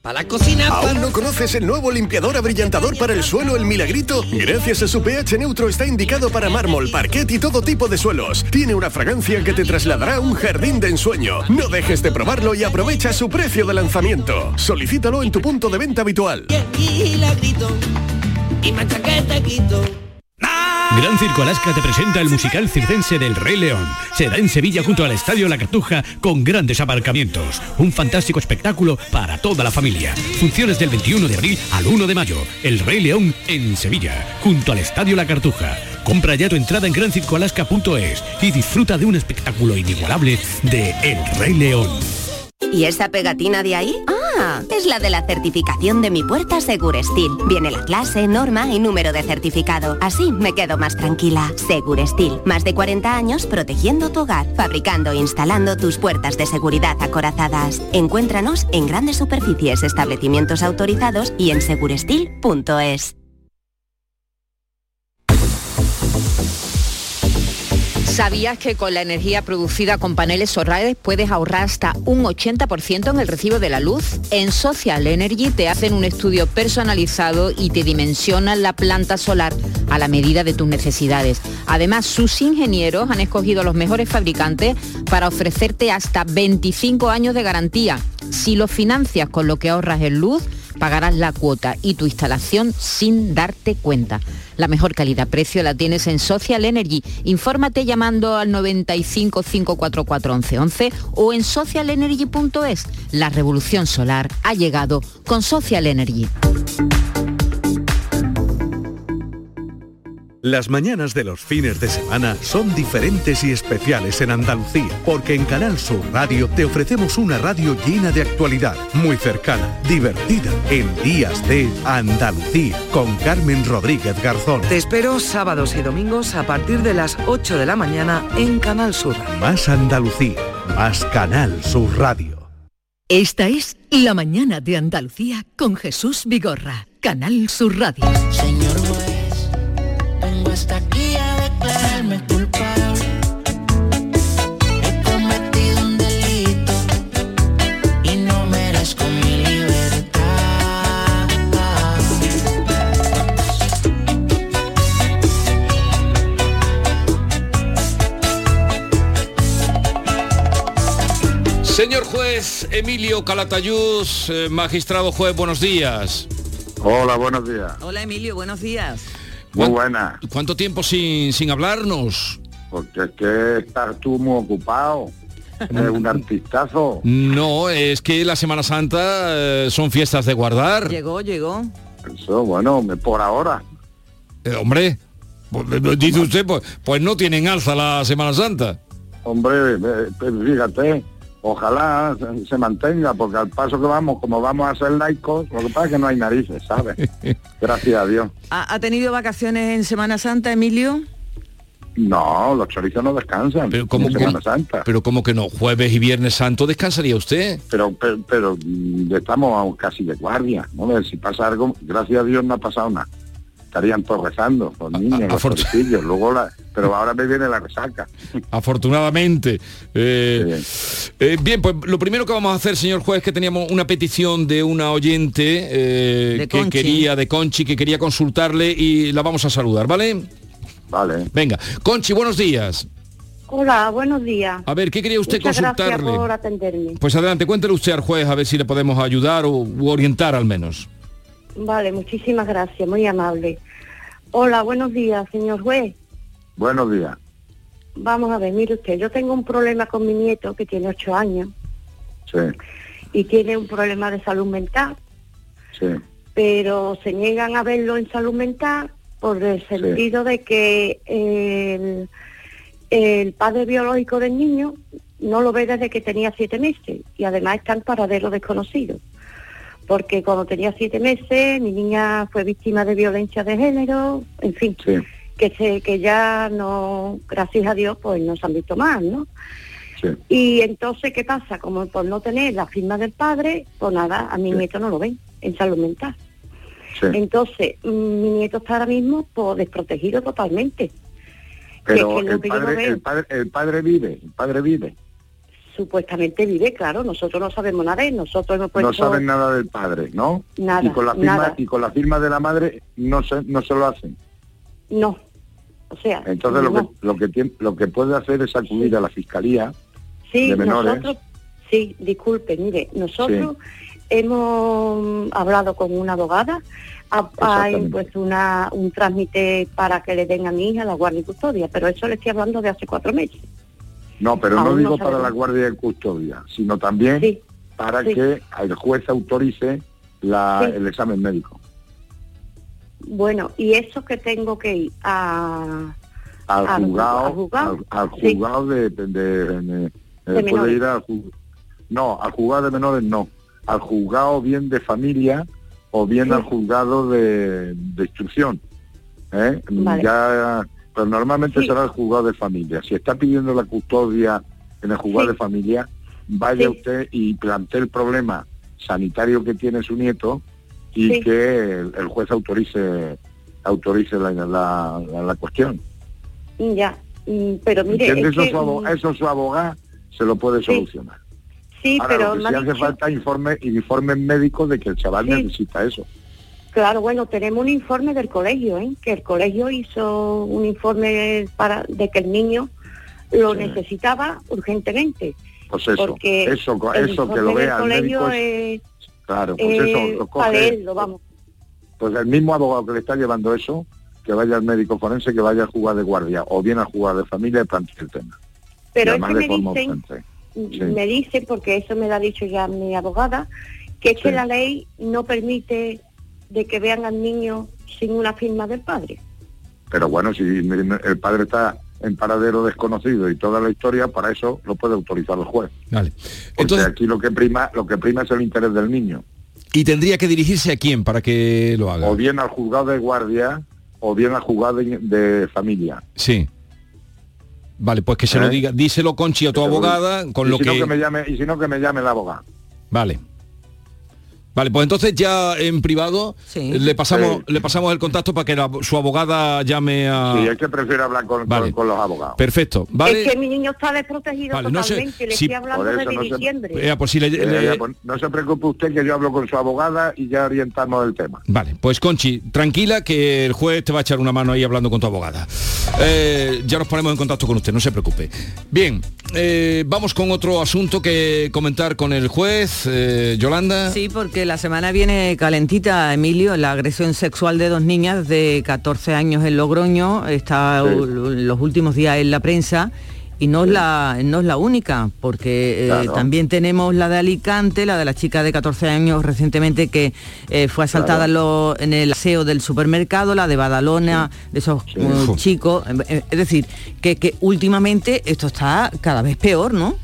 Para la cocina. ¿Aún no conoces el nuevo limpiador abrillantador para el suelo El Milagrito? Gracias a su pH neutro está indicado para mármol, parquet y todo tipo de suelos. Tiene una fragancia que te trasladará a un jardín de ensueño. No dejes de probarlo y aprovecha su precio de lanzamiento. Solicítalo en tu punto de venta habitual. Gran Circo Alaska te presenta el musical circense del Rey León. Será en Sevilla junto al Estadio La Cartuja con grandes aparcamientos. Un fantástico espectáculo para toda la familia. Funciones del veintiuno de abril al uno de mayo. El Rey León en Sevilla junto al Estadio La Cartuja. Compra ya tu entrada en gran circo alaska punto es y disfruta de un espectáculo inigualable de El Rey León. ¿Y esa pegatina de ahí? ¡Ah! ¡Ah! Es la de la certificación de mi puerta Seguresteel. Viene la clase, norma y número de certificado. Así me quedo más tranquila. Seguresteel. Más de cuarenta años protegiendo tu hogar, fabricando e instalando tus puertas de seguridad acorazadas. Encuéntranos en grandes superficies, establecimientos autorizados y en seguresteel punto es. ¿Sabías que con la energía producida con paneles solares puedes ahorrar hasta un ochenta por ciento en el recibo de la luz? En Social Energy te hacen un estudio personalizado y te dimensionan la planta solar a la medida de tus necesidades. Además, sus ingenieros han escogido a los mejores fabricantes para ofrecerte hasta veinticinco años de garantía. Si lo financias con lo que ahorras en luz, pagarás la cuota y tu instalación sin darte cuenta. La mejor calidad-precio la tienes en Social Energy. Infórmate llamando al noventa y cinco, cinco cuatro cuatro, once once o en social energy punto es. La revolución solar ha llegado con Social Energy. Las mañanas de los fines de semana son diferentes y especiales en Andalucía, porque en Canal Sur Radio te ofrecemos una radio llena de actualidad, muy cercana, divertida, en Días de Andalucía, con Carmen Rodríguez Garzón. Te espero sábados y domingos a partir de las ocho de la mañana en Canal Sur. Más Andalucía, más Canal Sur Radio. Esta es La Mañana de Andalucía con Jesús Vigorra, Canal Sur Radio. Señor hasta aquí a declararme culpable, he cometido un delito y no merezco mi libertad. Señor juez Emilio Calatayud, magistrado juez, buenos días. Hola, buenos días. Hola, Emilio, buenos días. Muy buena. ¿Cuánto tiempo sin, sin hablarnos? Porque es que estás tú muy ocupado. Eres un artistazo. No, es que la Semana Santa eh, son fiestas de guardar. Llegó, llegó. Eso, bueno, por ahora. Eh, hombre, dice usted, pues, pues no tienen alza la Semana Santa. Hombre, fíjate. Ojalá se mantenga, porque al paso que vamos, como vamos a ser laicos, lo que pasa es que no hay narices, ¿sabes? Gracias a Dios. ¿Ha, ha tenido vacaciones en Semana Santa, Emilio? No, los chorizos no descansan. Pero como Semana Santa. Pero como que no, jueves y viernes santo descansaría usted. Pero, pero, pero estamos casi de guardia, ¿no? Si pasa algo, gracias a Dios no ha pasado nada. Estarían todos rezando, los niños, a, los torcillos, luego la, pero ahora me viene la resaca. Afortunadamente. Eh, bien. Eh, bien, pues lo primero que vamos a hacer, señor juez, que teníamos una petición de una oyente eh, que quería, de Conchi, que quería consultarle y la vamos a saludar, ¿vale? Vale. Venga, Conchi, buenos días. Hola, buenos días. A ver, ¿qué quería usted Muchas consultarle? Gracias por atenderme. Pues adelante, cuéntele usted al juez a ver si le podemos ayudar o u orientar al menos. Vale, muchísimas gracias, muy amable. Hola, buenos días, señor juez. Buenos días. Vamos a ver, mire usted, yo tengo un problema con mi nieto que tiene ocho años. Sí. Y tiene un problema de salud mental. Sí. Pero se niegan a verlo en salud mental por el sentido sí. de que el, el padre biológico del niño no lo ve desde que tenía siete meses y además está en paradero desconocido. Porque cuando tenía siete meses, mi niña fue víctima de violencia de género, en fin, sí. que se, que ya no, gracias a Dios, pues no se han visto más, ¿no? Sí. Y entonces, ¿qué pasa? Como por no tener la firma del padre, pues nada, a mi sí. nieto no lo ven, en salud mental. Sí. Entonces, mi nieto está ahora mismo pues, desprotegido totalmente. Pero que es que el, que padre, no el, padre, el padre vive, el padre vive. Supuestamente vive, claro, nosotros no sabemos nada, nosotros hemos puesto... No saben nada del padre, ¿no? Nada, y con la firma, nada. Y con la firma de la madre no se, no se lo hacen. No, o sea... Entonces no. lo que lo que, tiene, lo que puede hacer es acudir sí. a la Fiscalía sí, de Menores. Nosotros, sí, disculpe, mire, nosotros sí. hemos hablado con una abogada, ha, ha impuesto una, un trámite para que le den a mi hija la guardia y custodia, pero eso le estoy hablando de hace cuatro meses. No, pero Aún no digo no para la guardia de custodia, sino también sí, para sí. que el juez autorice la, sí. el examen médico. Bueno, ¿y eso que tengo que ir? A, al, al juzgado, al juzgado, al, al juzgado sí. de... de, de, de, de, de puede ir al, no, al juzgado de menores no, al juzgado bien de familia o bien sí. al juzgado de, de instrucción. ¿eh? Vale. Ya, pero normalmente sí. será el juzgado de familia. Si está pidiendo la custodia en el juzgado sí. de familia, vaya sí. usted y plantee el problema sanitario que tiene su nieto y sí. que el, el juez autorice autorice la, la, la, la cuestión. Ya, pero mire... Es eso, que, su abogado, eso su abogado se lo puede sí. solucionar. Sí, ahora, pero... Lo que sí hace dicho... falta informe, informes médicos de que el chaval sí. necesita eso. Claro, bueno, tenemos un informe del colegio, ¿eh? Que el colegio hizo un informe para de que el niño lo sí. necesitaba urgentemente. Pues eso, porque eso, eso que lo vea el médico es, es, claro, pues eh, eso lo coge. Para leerlo, vamos. Pues el mismo abogado que le está llevando eso, que vaya al médico forense, que vaya a jugar de guardia, o bien a jugar de familia y plantee el tema. Pero eso me dicen, sí. me dicen, porque eso me lo ha dicho ya mi abogada, que es sí. que la ley no permite de que vean al niño sin una firma del padre. Pero bueno, si el padre está en paradero desconocido y toda la historia, para eso lo puede autorizar el juez. Vale. Entonces, aquí lo que prima, lo que prima es el interés del niño. ¿Y tendría que dirigirse a quién para que lo haga? O bien al juzgado de guardia, o bien al juzgado de, de familia. Sí. Vale, pues que se ¿Eh? lo diga, díselo, Conchi, a tu abogada, con lo si que... No que me llame, y si no, que me llame la abogada. Vale. Vale, pues entonces ya en privado sí. le pasamos sí. le pasamos el contacto para que la, su abogada llame a... Sí, es que prefiero hablar con, vale. con, con los abogados. Perfecto, vale. Es que mi niño está desprotegido vale, totalmente, no sé, le si, estoy hablando desde no diciembre. Se, eh, pues si le, eh, le... Eh, pues no se preocupe usted, que yo hablo con su abogada y ya orientamos el tema. Vale, pues Conchi, tranquila, que el juez te va a echar una mano ahí hablando con tu abogada. Eh, ya nos ponemos en contacto con usted, no se preocupe. Bien, eh, vamos con otro asunto que comentar con el juez, eh, Yolanda. Sí, porque la semana viene calentita, Emilio. La agresión sexual de dos niñas de catorce años en Logroño está sí. los últimos días en la prensa y no, sí. es, la, no es la única, porque claro. eh, también tenemos la de Alicante, la de la chica de catorce años recientemente que eh, fue asaltada claro. lo, en el aseo del supermercado, la de Badalona, sí. de esos sí. uh, chicos. Es decir, que, que últimamente esto está cada vez peor, ¿no?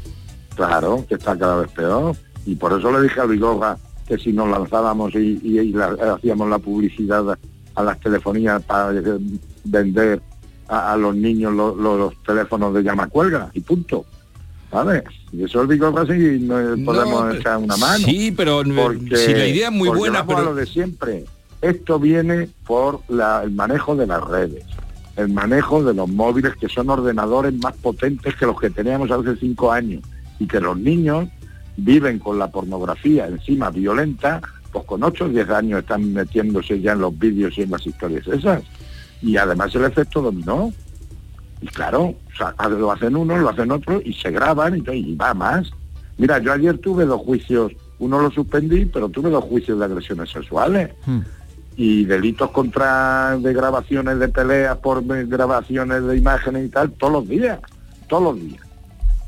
Claro, que está cada vez peor. Y por eso le dije a Vigorra que si nos lanzábamos y, y, y la, hacíamos la publicidad a, a las telefonías para eh, vender a, a los niños lo, lo, los teléfonos de llamacuelga y punto, ¿sabes? Y eso es algo así, y no, no podemos echar una mano. Sí, pero porque, si la idea es muy buena, pero... lo de siempre, esto viene por la, el manejo de las redes, el manejo de los móviles, que son ordenadores más potentes que los que teníamos hace cinco años, y que los niños viven con la pornografía encima violenta, pues con ocho o diez años están metiéndose ya en los vídeos y en las historias esas. Y además el efecto dominó. Y claro, o sea, lo hacen uno, lo hacen otro, y se graban, y, y va más. Mira, yo ayer tuve dos juicios, uno lo suspendí, pero tuve dos juicios de agresiones sexuales. Mm. Y delitos contra de grabaciones de peleas por grabaciones de imágenes y tal, todos los días, todos los días.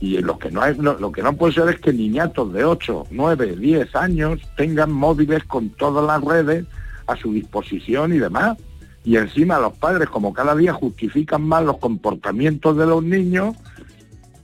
Y lo que no es, lo, lo que no puede ser es que niñatos de ocho, nueve, diez años tengan móviles con todas las redes a su disposición y demás. Y encima los padres, como cada día justifican más los comportamientos de los niños,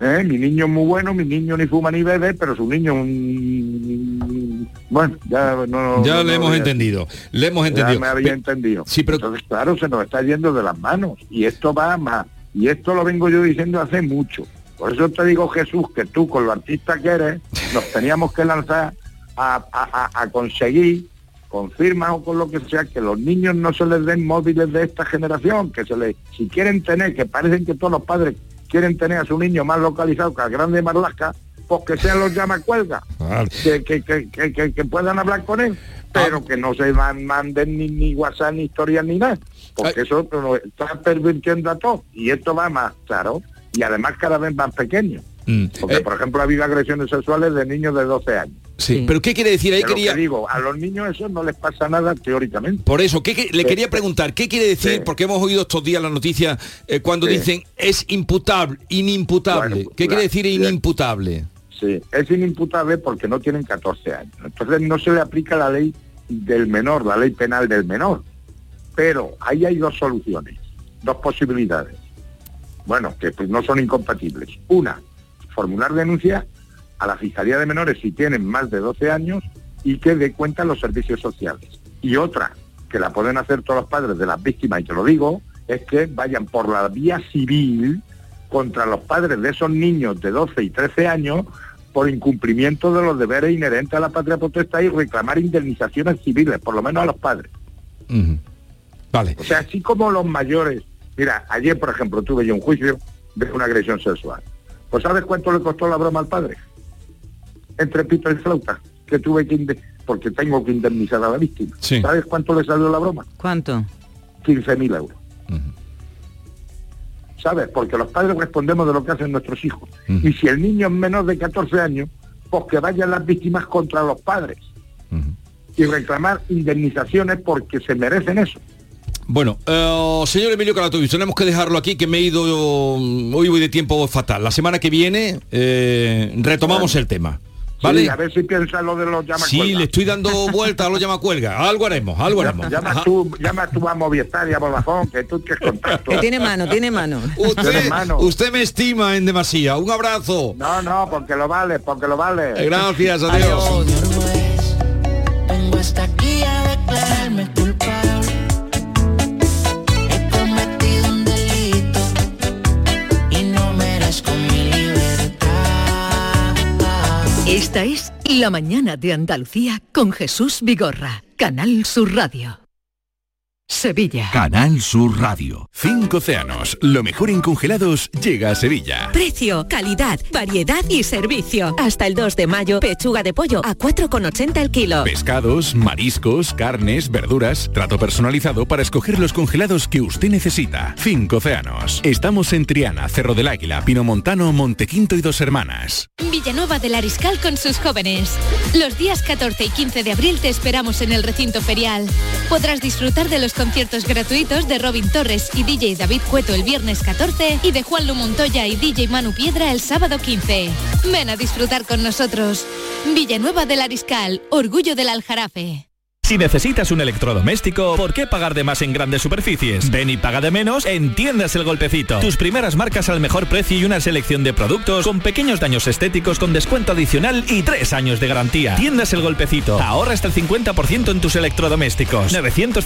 ¿eh? Mi niño es muy bueno, mi niño ni fuma ni bebe, pero su niño es un... Bueno, ya no... Ya no, le no hemos había... entendido, le hemos entendido. Ya me había Pe- entendido. Sí, pero... Entonces, claro, se nos está yendo de las manos. Y esto va más. Y esto lo vengo yo diciendo hace mucho. Por eso te digo, Jesús, que tú, con lo artista que eres, nos teníamos que lanzar a, a, a conseguir, con firmas o con lo que sea, que los niños no se les den móviles de esta generación, que se les, si quieren tener, que parecen que todos los padres quieren tener a su niño más localizado que al grande Marlaska, pues que sean los llamacuelgas, vale. que, que, que, que, que, que puedan hablar con él, pero que no se manden ni, ni WhatsApp, ni historias, ni nada, porque Ay. eso lo está pervirtiendo a todos, y esto va más, claro. Y además cada vez más pequeños. Mm. Porque, eh, por ejemplo, ha habido agresiones sexuales de niños de doce años. Sí, sí. Pero ¿qué quiere decir ahí? Pero quería... que digo, a los niños eso no les pasa nada teóricamente. Por eso, ¿qué, qué, le sí. quería preguntar, ¿qué quiere decir? Sí. Porque hemos oído estos días las noticias eh, cuando sí. dicen es imputable, inimputable. Bueno, ¿qué claro, quiere decir inimputable? Sí, es inimputable porque no tienen catorce años. Entonces no se le aplica la ley del menor, la ley penal del menor. Pero ahí hay dos soluciones, dos posibilidades. Bueno, que pues no son incompatibles. Una, formular denuncia a la Fiscalía de Menores si tienen más de doce años, y que dé cuenta los servicios sociales. Y otra, que la pueden hacer todos los padres de las víctimas, y te lo digo, es que vayan por la vía civil contra los padres de esos niños de doce y trece años por incumplimiento de los deberes inherentes a la patria potestad y reclamar indemnizaciones civiles, por lo menos a los padres. Uh-huh. Vale. O sea, así como los mayores... Mira, ayer, por ejemplo, tuve yo un juicio de una agresión sexual. Pues ¿sabes cuánto le costó la broma al padre? Entre pito y flauta, que tuve que... Ind- porque tengo que indemnizar a la víctima. Sí. ¿Sabes cuánto le salió la broma? ¿Cuánto? quince mil euros. Uh-huh. ¿Sabes? Porque los padres respondemos de lo que hacen nuestros hijos. Uh-huh. Y si el niño es menor de catorce años, pues que vayan las víctimas contra los padres. Uh-huh. Y reclamar indemnizaciones porque se merecen eso. Bueno, uh, señor Emilio Calatovich, tenemos que dejarlo aquí, que me he ido, hoy voy de tiempo fatal. La semana que viene eh, retomamos bueno. el tema. ¿Vale? Sí, a ver si piensa lo de los llamacuelgas. Sí, le estoy dando vuelta a los llamacuelgas. Algo haremos, algo haremos. Llama tú, llama tú a Movistar y a Vodafone, que tú tienes contacto. Que tiene mano, tiene mano. Usted, usted me estima en demasía. Un abrazo. No, no, porque lo vale, porque lo vale. Gracias, adiós. Adiós. Vengo hasta aquí a declararme culpable. Esta es La Mañana de Andalucía con Jesús Vigorra, Canal Sur Radio. Sevilla. Canal Sur Radio. Cinco océanos, lo mejor en congelados llega a Sevilla. Precio, calidad, variedad y servicio. Hasta el dos de mayo, pechuga de pollo a cuatro con ochenta el kilo. Pescados, mariscos, carnes, verduras. Trato personalizado para escoger los congelados que usted necesita. Cinco océanos. Estamos en Triana, Cerro del Águila, Pinomontano, Montequinto y Dos Hermanas. Villanueva del Ariscal con sus jóvenes. Los días catorce y quince de abril te esperamos en el recinto ferial. Podrás disfrutar de los conciertos gratuitos de Robin Torres y D J David Cueto el viernes catorce y de Juan Lu Montoya y D J Manu Piedra el sábado quince. Ven a disfrutar con nosotros. Villanueva del Ariscal, orgullo del Aljarafe. Si necesitas un electrodoméstico, ¿por qué pagar de más en grandes superficies? Ven y paga de menos en Tiendas el Golpecito. Tus primeras marcas al mejor precio y una selección de productos con pequeños daños estéticos con descuento adicional y tres años de garantía. Tiendas el Golpecito. Ahorra hasta el cincuenta por ciento en tus electrodomésticos. nueve cinco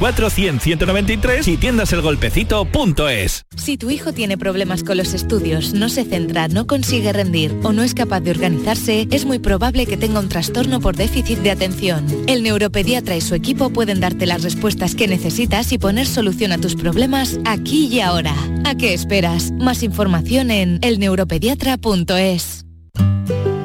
cuatro, cien, ciento noventa y tres y tiendas el golpecito punto es. Si tu hijo tiene problemas con los estudios, no se centra, no consigue rendir o no es capaz de organizarse, es muy probable que tenga un trastorno por déficit de atención. El neuropediatra y su equipo pueden darte las respuestas que necesitas y poner solución a tus problemas aquí y ahora. ¿A qué esperas? Más información en el neuropediatra punto es.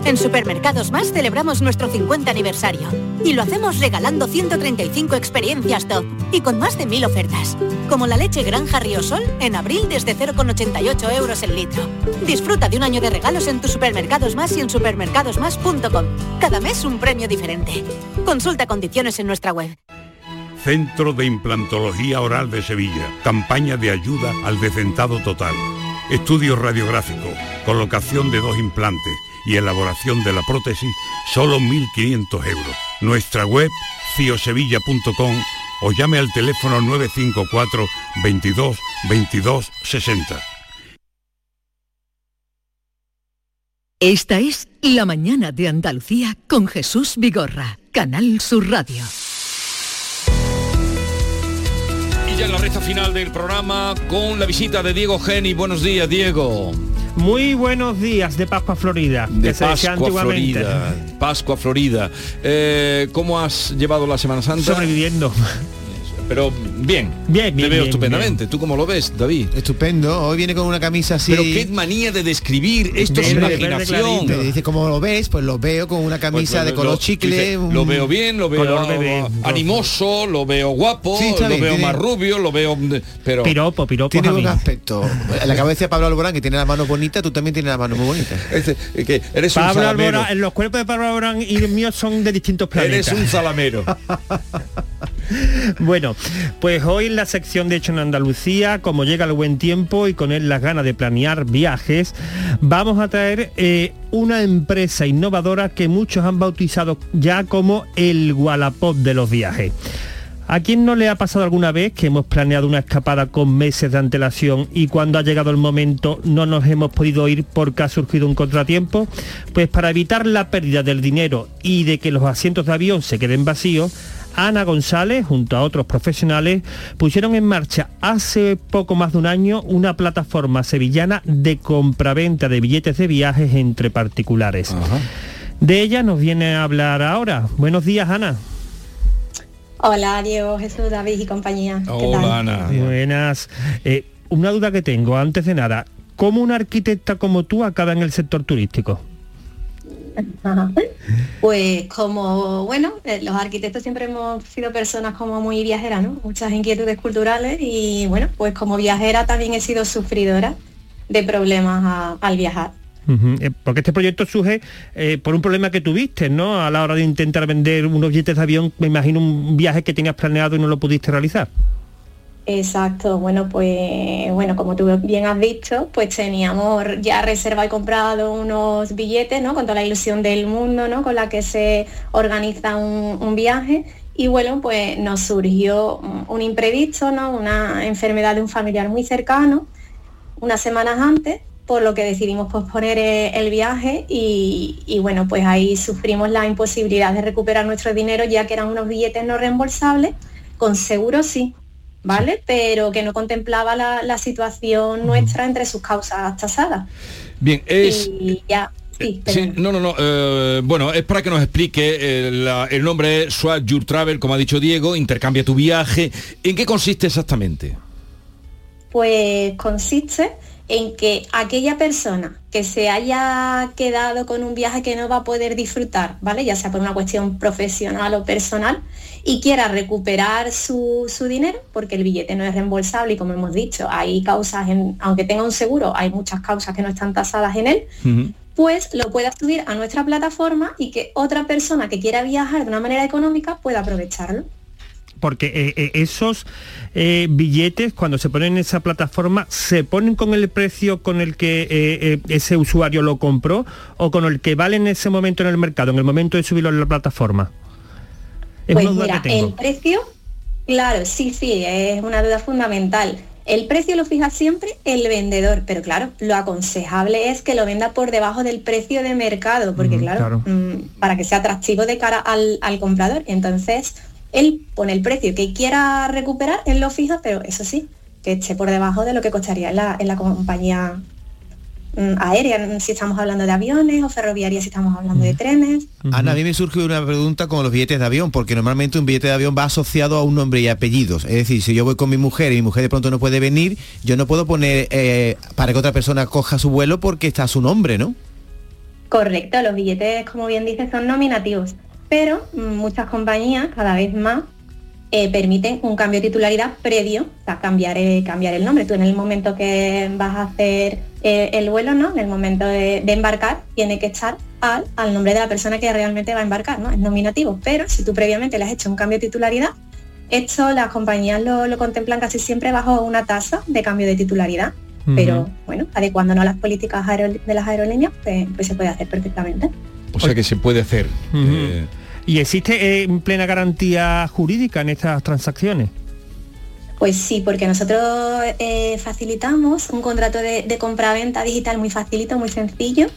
En Supermercados Más celebramos nuestro cincuenta aniversario y lo hacemos regalando ciento treinta y cinco experiencias top y con más de mil ofertas, como la leche Granja Riosol en abril desde cero con ochenta y ocho euros el litro. Disfruta de un año de regalos en tu Supermercados Más y en supermercados más punto com. Cada mes un premio diferente. Consulta condiciones en nuestra web. Centro de Implantología Oral de Sevilla. Campaña de ayuda al desentado total. Estudio radiográfico, colocación de dos implantes y elaboración de la prótesis, solo mil quinientos euros. Nuestra web, ciosevilla punto com, o llame al teléfono nueve cinco cuatro, veintidós, veintidós, sesenta. Esta es La Mañana de Andalucía con Jesús Vigorra, Canal Sur Radio. Y ya en la recta final del programa con la visita de Diego Geni. Buenos días, Diego. Muy buenos días de Pascua Florida. De Pascua Florida. Pascua Florida. Eh, ¿Cómo has llevado la Semana Santa? Sobreviviendo. Pero bien, bien, bien te veo bien, estupendamente. Bien. ¿Tú cómo lo ves, David? Estupendo. Hoy viene con una camisa así. Pero qué manía de describir. Esto es imaginación. Te dice cómo lo ves, pues lo veo con una camisa pues, pues, de color lo, chicle. Dice, un... Lo veo bien, lo veo color bebé, animoso, lo veo guapo, sí, lo bien, veo tiene... más rubio, lo veo. Pero piropo, piropo. Tiene a mí un aspecto. La cabeza de Pablo Alborán, que tiene la mano bonita, tú también tienes la mano muy bonita. Este, que eres Pablo un Alborán, los cuerpos de Pablo Alborán y los míos son de distintos planetas. Eres un salamero. Bueno, pues hoy en la sección de Hecho en Andalucía, como llega el buen tiempo y con él las ganas de planear viajes, vamos a traer eh, una empresa innovadora que muchos han bautizado ya como el Wallapop de los viajes. ¿A quién no le ha pasado alguna vez que hemos planeado una escapada con meses de antelación y cuando ha llegado el momento no nos hemos podido ir porque ha surgido un contratiempo? Pues para evitar la pérdida del dinero y de que los asientos de avión se queden vacíos, Ana González, junto a otros profesionales, pusieron en marcha hace poco más de un año una plataforma sevillana de compraventa de billetes de viajes entre particulares. Ajá. De ella nos viene a hablar ahora. Buenos días, Ana. Hola, Diego, Jesús, David y compañía. Hola, Ana. Buenas. Eh, una duda que tengo, antes de nada. ¿Cómo una arquitecta como tú acaba en el sector turístico? Pues como, bueno, los arquitectos siempre hemos sido personas como muy viajeras, ¿no? Muchas inquietudes culturales y, bueno, pues como viajera también he sido sufridora de problemas a, al viajar. Uh-huh. Porque este proyecto surge eh, por un problema que tuviste, ¿no? A la hora de intentar vender unos billetes de avión, me imagino un viaje que tenías planeado y no lo pudiste realizar. Exacto, bueno, pues bueno, como tú bien has visto, pues teníamos ya reservado y comprado unos billetes, ¿no? Con toda la ilusión del mundo, ¿no? Con la que se organiza un, un viaje. Y bueno, pues nos surgió un imprevisto, ¿no? Una enfermedad de un familiar muy cercano, unas semanas antes, por lo que decidimos posponer el viaje y, y bueno, pues ahí sufrimos la imposibilidad de recuperar nuestro dinero, ya que eran unos billetes no reembolsables, con seguro sí, ¿vale? Pero que no contemplaba la, la situación nuestra entre sus causas tasadas. Bien, es... Y ya... Sí, sí, no, no, no. Eh, bueno, es para que nos explique. Eh, la, el nombre es Swap Your Travel, como ha dicho Diego, intercambia tu viaje. ¿En qué consiste exactamente? Pues consiste en que aquella persona que se haya quedado con un viaje que no va a poder disfrutar, ¿vale? Ya sea por una cuestión profesional o personal, y quiera recuperar su, su dinero, porque el billete no es reembolsable y, como hemos dicho, hay causas, en, aunque tenga un seguro, hay muchas causas que no están tasadas en él, uh-huh. Pues lo pueda subir a nuestra plataforma y que otra persona que quiera viajar de una manera económica pueda aprovecharlo. Porque eh, esos eh, billetes, cuando se ponen en esa plataforma, ¿se ponen con el precio con el que eh, ese usuario lo compró o con el que vale en ese momento en el mercado, en el momento de subirlo a la plataforma? Es pues mira, el precio, claro, sí, sí, es una duda fundamental. El precio lo fija siempre el vendedor, pero claro, lo aconsejable es que lo venda por debajo del precio de mercado, porque mm, claro, claro. para que sea atractivo de cara al, al comprador. Entonces... él pone el precio que quiera recuperar, él lo fija, pero eso sí, que esté por debajo de lo que costaría en la, en la compañía aérea, si estamos hablando de aviones, o ferroviaria si estamos hablando de trenes. Ana, a mí me surge una pregunta con los billetes de avión, porque normalmente un billete de avión va asociado a un nombre y apellidos. Es decir, si yo voy con mi mujer y mi mujer de pronto no puede venir, yo no puedo poner eh, para que otra persona coja su vuelo porque está su nombre, ¿no? Correcto, los billetes, como bien dices, son nominativos. Pero muchas compañías cada vez más eh, permiten un cambio de titularidad previo, o sea, cambiar, eh, cambiar el nombre. Tú en el momento que vas a hacer eh, el vuelo, ¿no? En el momento de, de embarcar, tiene que estar al, al nombre de la persona que realmente va a embarcar, ¿no? Es nominativo, pero si tú previamente le has hecho un cambio de titularidad, esto las compañías lo, lo contemplan casi siempre bajo una tasa de cambio de titularidad. Uh-huh. Pero bueno, adecuándonos a las políticas aerol- de las aerolíneas, pues, pues se puede hacer perfectamente. O sea que se puede hacer. Uh-huh. eh, ¿Y existe eh, plena garantía jurídica en estas transacciones? Pues sí, porque nosotros eh, facilitamos un contrato de, de compraventa digital muy facilito, muy sencillo,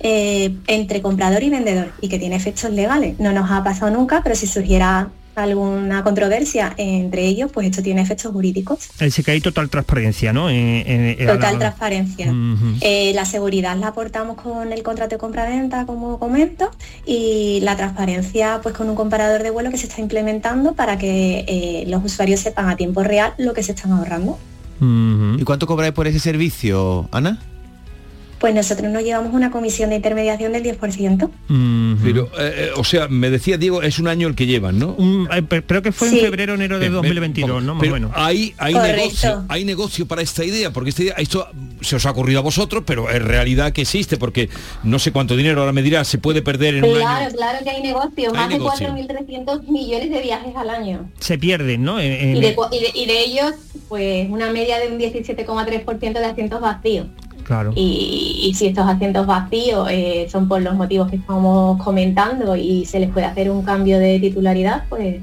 eh, entre comprador y vendedor, y que tiene efectos legales. No nos ha pasado nunca, pero si surgiera alguna controversia entre ellos, pues esto tiene efectos jurídicos. Así que hay total transparencia, ¿no? Eh, eh, eh, total la... transparencia. Uh-huh. Eh, la seguridad la aportamos con el contrato de compraventa, como comento, y la transparencia pues con un comparador de vuelo que se está implementando para que eh, los usuarios sepan a tiempo real lo que se están ahorrando. Uh-huh. ¿Y cuánto cobráis por ese servicio, Ana? Pues nosotros nos llevamos una comisión de intermediación del diez por ciento. Mm, pero, eh, o sea, me decía Diego, es un año el que llevan, ¿no? Mm, eh, creo que fue sí. en febrero, enero de dos mil veintidós, eh, me, ¿no? Más pero bueno. Hay, hay, negocio, hay negocio para esta idea, porque esta idea, esto se os ha ocurrido a vosotros, pero es realidad que existe, porque no sé cuánto dinero, ahora me dirás, se puede perder en claro, un año. Claro, claro que hay negocio, más hay de cuatro mil trescientos millones de viajes al año. Se pierden, ¿no? En, en... Y, de, y, de, y de ellos, pues una media de un diecisiete coma tres por ciento de asientos vacíos. Claro. Y, y si estos asientos vacíos eh, son por los motivos que estamos comentando y se les puede hacer un cambio de titularidad, pues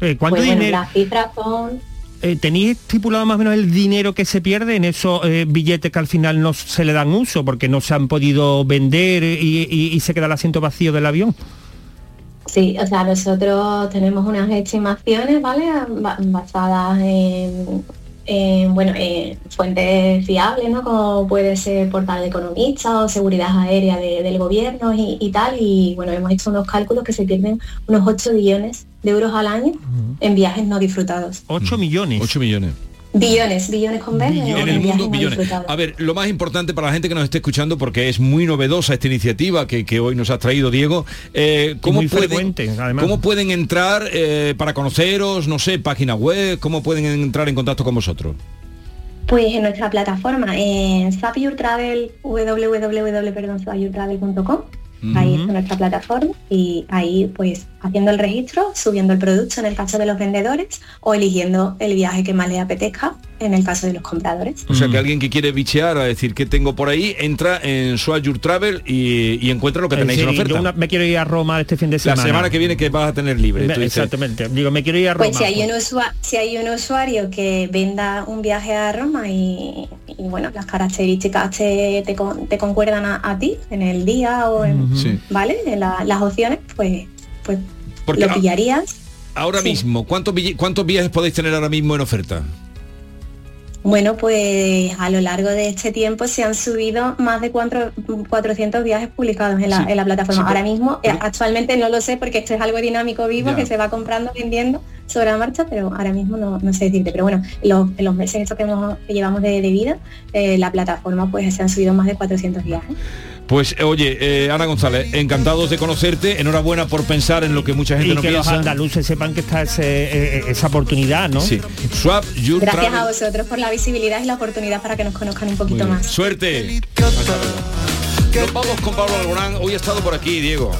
Eh, ¿Cuánto pues, dinero? Bueno, las cifras son... Eh, ¿Tenéis estipulado más o menos el dinero que se pierde en esos eh, billetes que al final no se le dan uso porque no se han podido vender y, y, y se queda el asiento vacío del avión? Sí, o sea, nosotros tenemos unas estimaciones, ¿vale?, basadas en, en bueno, en fuentes fiables, ¿no?, como puede ser Portal de Economista o Seguridad Aérea de, del Gobierno y, y tal, y bueno, hemos hecho unos cálculos que se pierden unos ocho billones de euros al año en viajes no disfrutados. ¿ocho millones? ocho millones. Billones, billones con B. En el mundo, billones. A ver, lo más importante para la gente que nos esté escuchando, porque es muy novedosa esta iniciativa que, que hoy nos has traído, Diego, eh, ¿cómo, pueden, ¿cómo pueden entrar eh, para conoceros, no sé, página web, cómo pueden entrar en contacto con vosotros? Pues en nuestra plataforma, en Swap Your Travel, doble u doble u doble u punto swap your travel punto com. Ahí está nuestra plataforma y ahí pues haciendo el registro, subiendo el producto en el caso de los vendedores o eligiendo el viaje que más les apetezca en el caso de los compradores. O sea que alguien que quiere bichear a decir qué tengo por ahí, entra en Swap Your Travel y, y encuentra lo que tenéis, sí, en oferta. Yo una, me quiero ir a Roma este fin de semana. La semana que viene que vas a tener libre. Tú exactamente. Dices, digo, me quiero ir a Roma. Pues si hay un usuario, si hay un usuario que venda un viaje a Roma y, y bueno, las características te, te, te concuerdan a, a ti en el día o en... Uh-huh. Sí. ¿Vale? De la, las opciones, pues, pues porque lo pillarías. Ahora sí. mismo, ¿cuántos, ¿cuántos viajes podéis tener ahora mismo en oferta? Bueno, pues a lo largo de este tiempo se han subido más de cuatrocientos viajes publicados en la, sí, en la plataforma. Sí, ahora mismo, pero, actualmente no lo sé porque esto es algo dinámico, vivo, ya. que se va comprando, vendiendo sobre la marcha, pero ahora mismo no, no sé decirte. Pero bueno, los, los meses estos que, hemos, que llevamos de, de vida, eh, la plataforma, pues se han subido más de cuatrocientos viajes. Pues oye, eh, Ana González, encantados de conocerte, enhorabuena por pensar en lo que mucha gente y no que piensa. Los andaluces sepan que está ese, esa oportunidad, ¿no? Sí. Swap Your Travel. Gracias a vosotros por la visibilidad y la oportunidad para que nos conozcan un poquito más. Suerte. Nos vamos con Pablo Alborán. Hoy ha estado por aquí, Diego.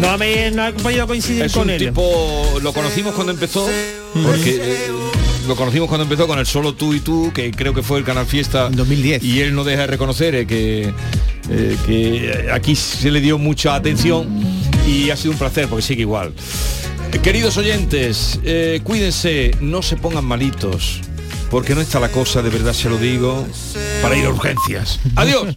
No me no ha podido coincidir es con un él. Tipo, lo conocimos cuando empezó, porque... Eh, Lo conocimos cuando empezó con el Solo Tú y Tú, que creo que fue el Canal Fiesta dos mil diez. Y él no deja de reconocer eh, que, eh, que aquí se le dio mucha atención y ha sido un placer porque sigue igual. Eh, queridos oyentes, eh, cuídense, no se pongan malitos, porque no está la cosa, de verdad se lo digo, para ir a urgencias. ¡Adiós!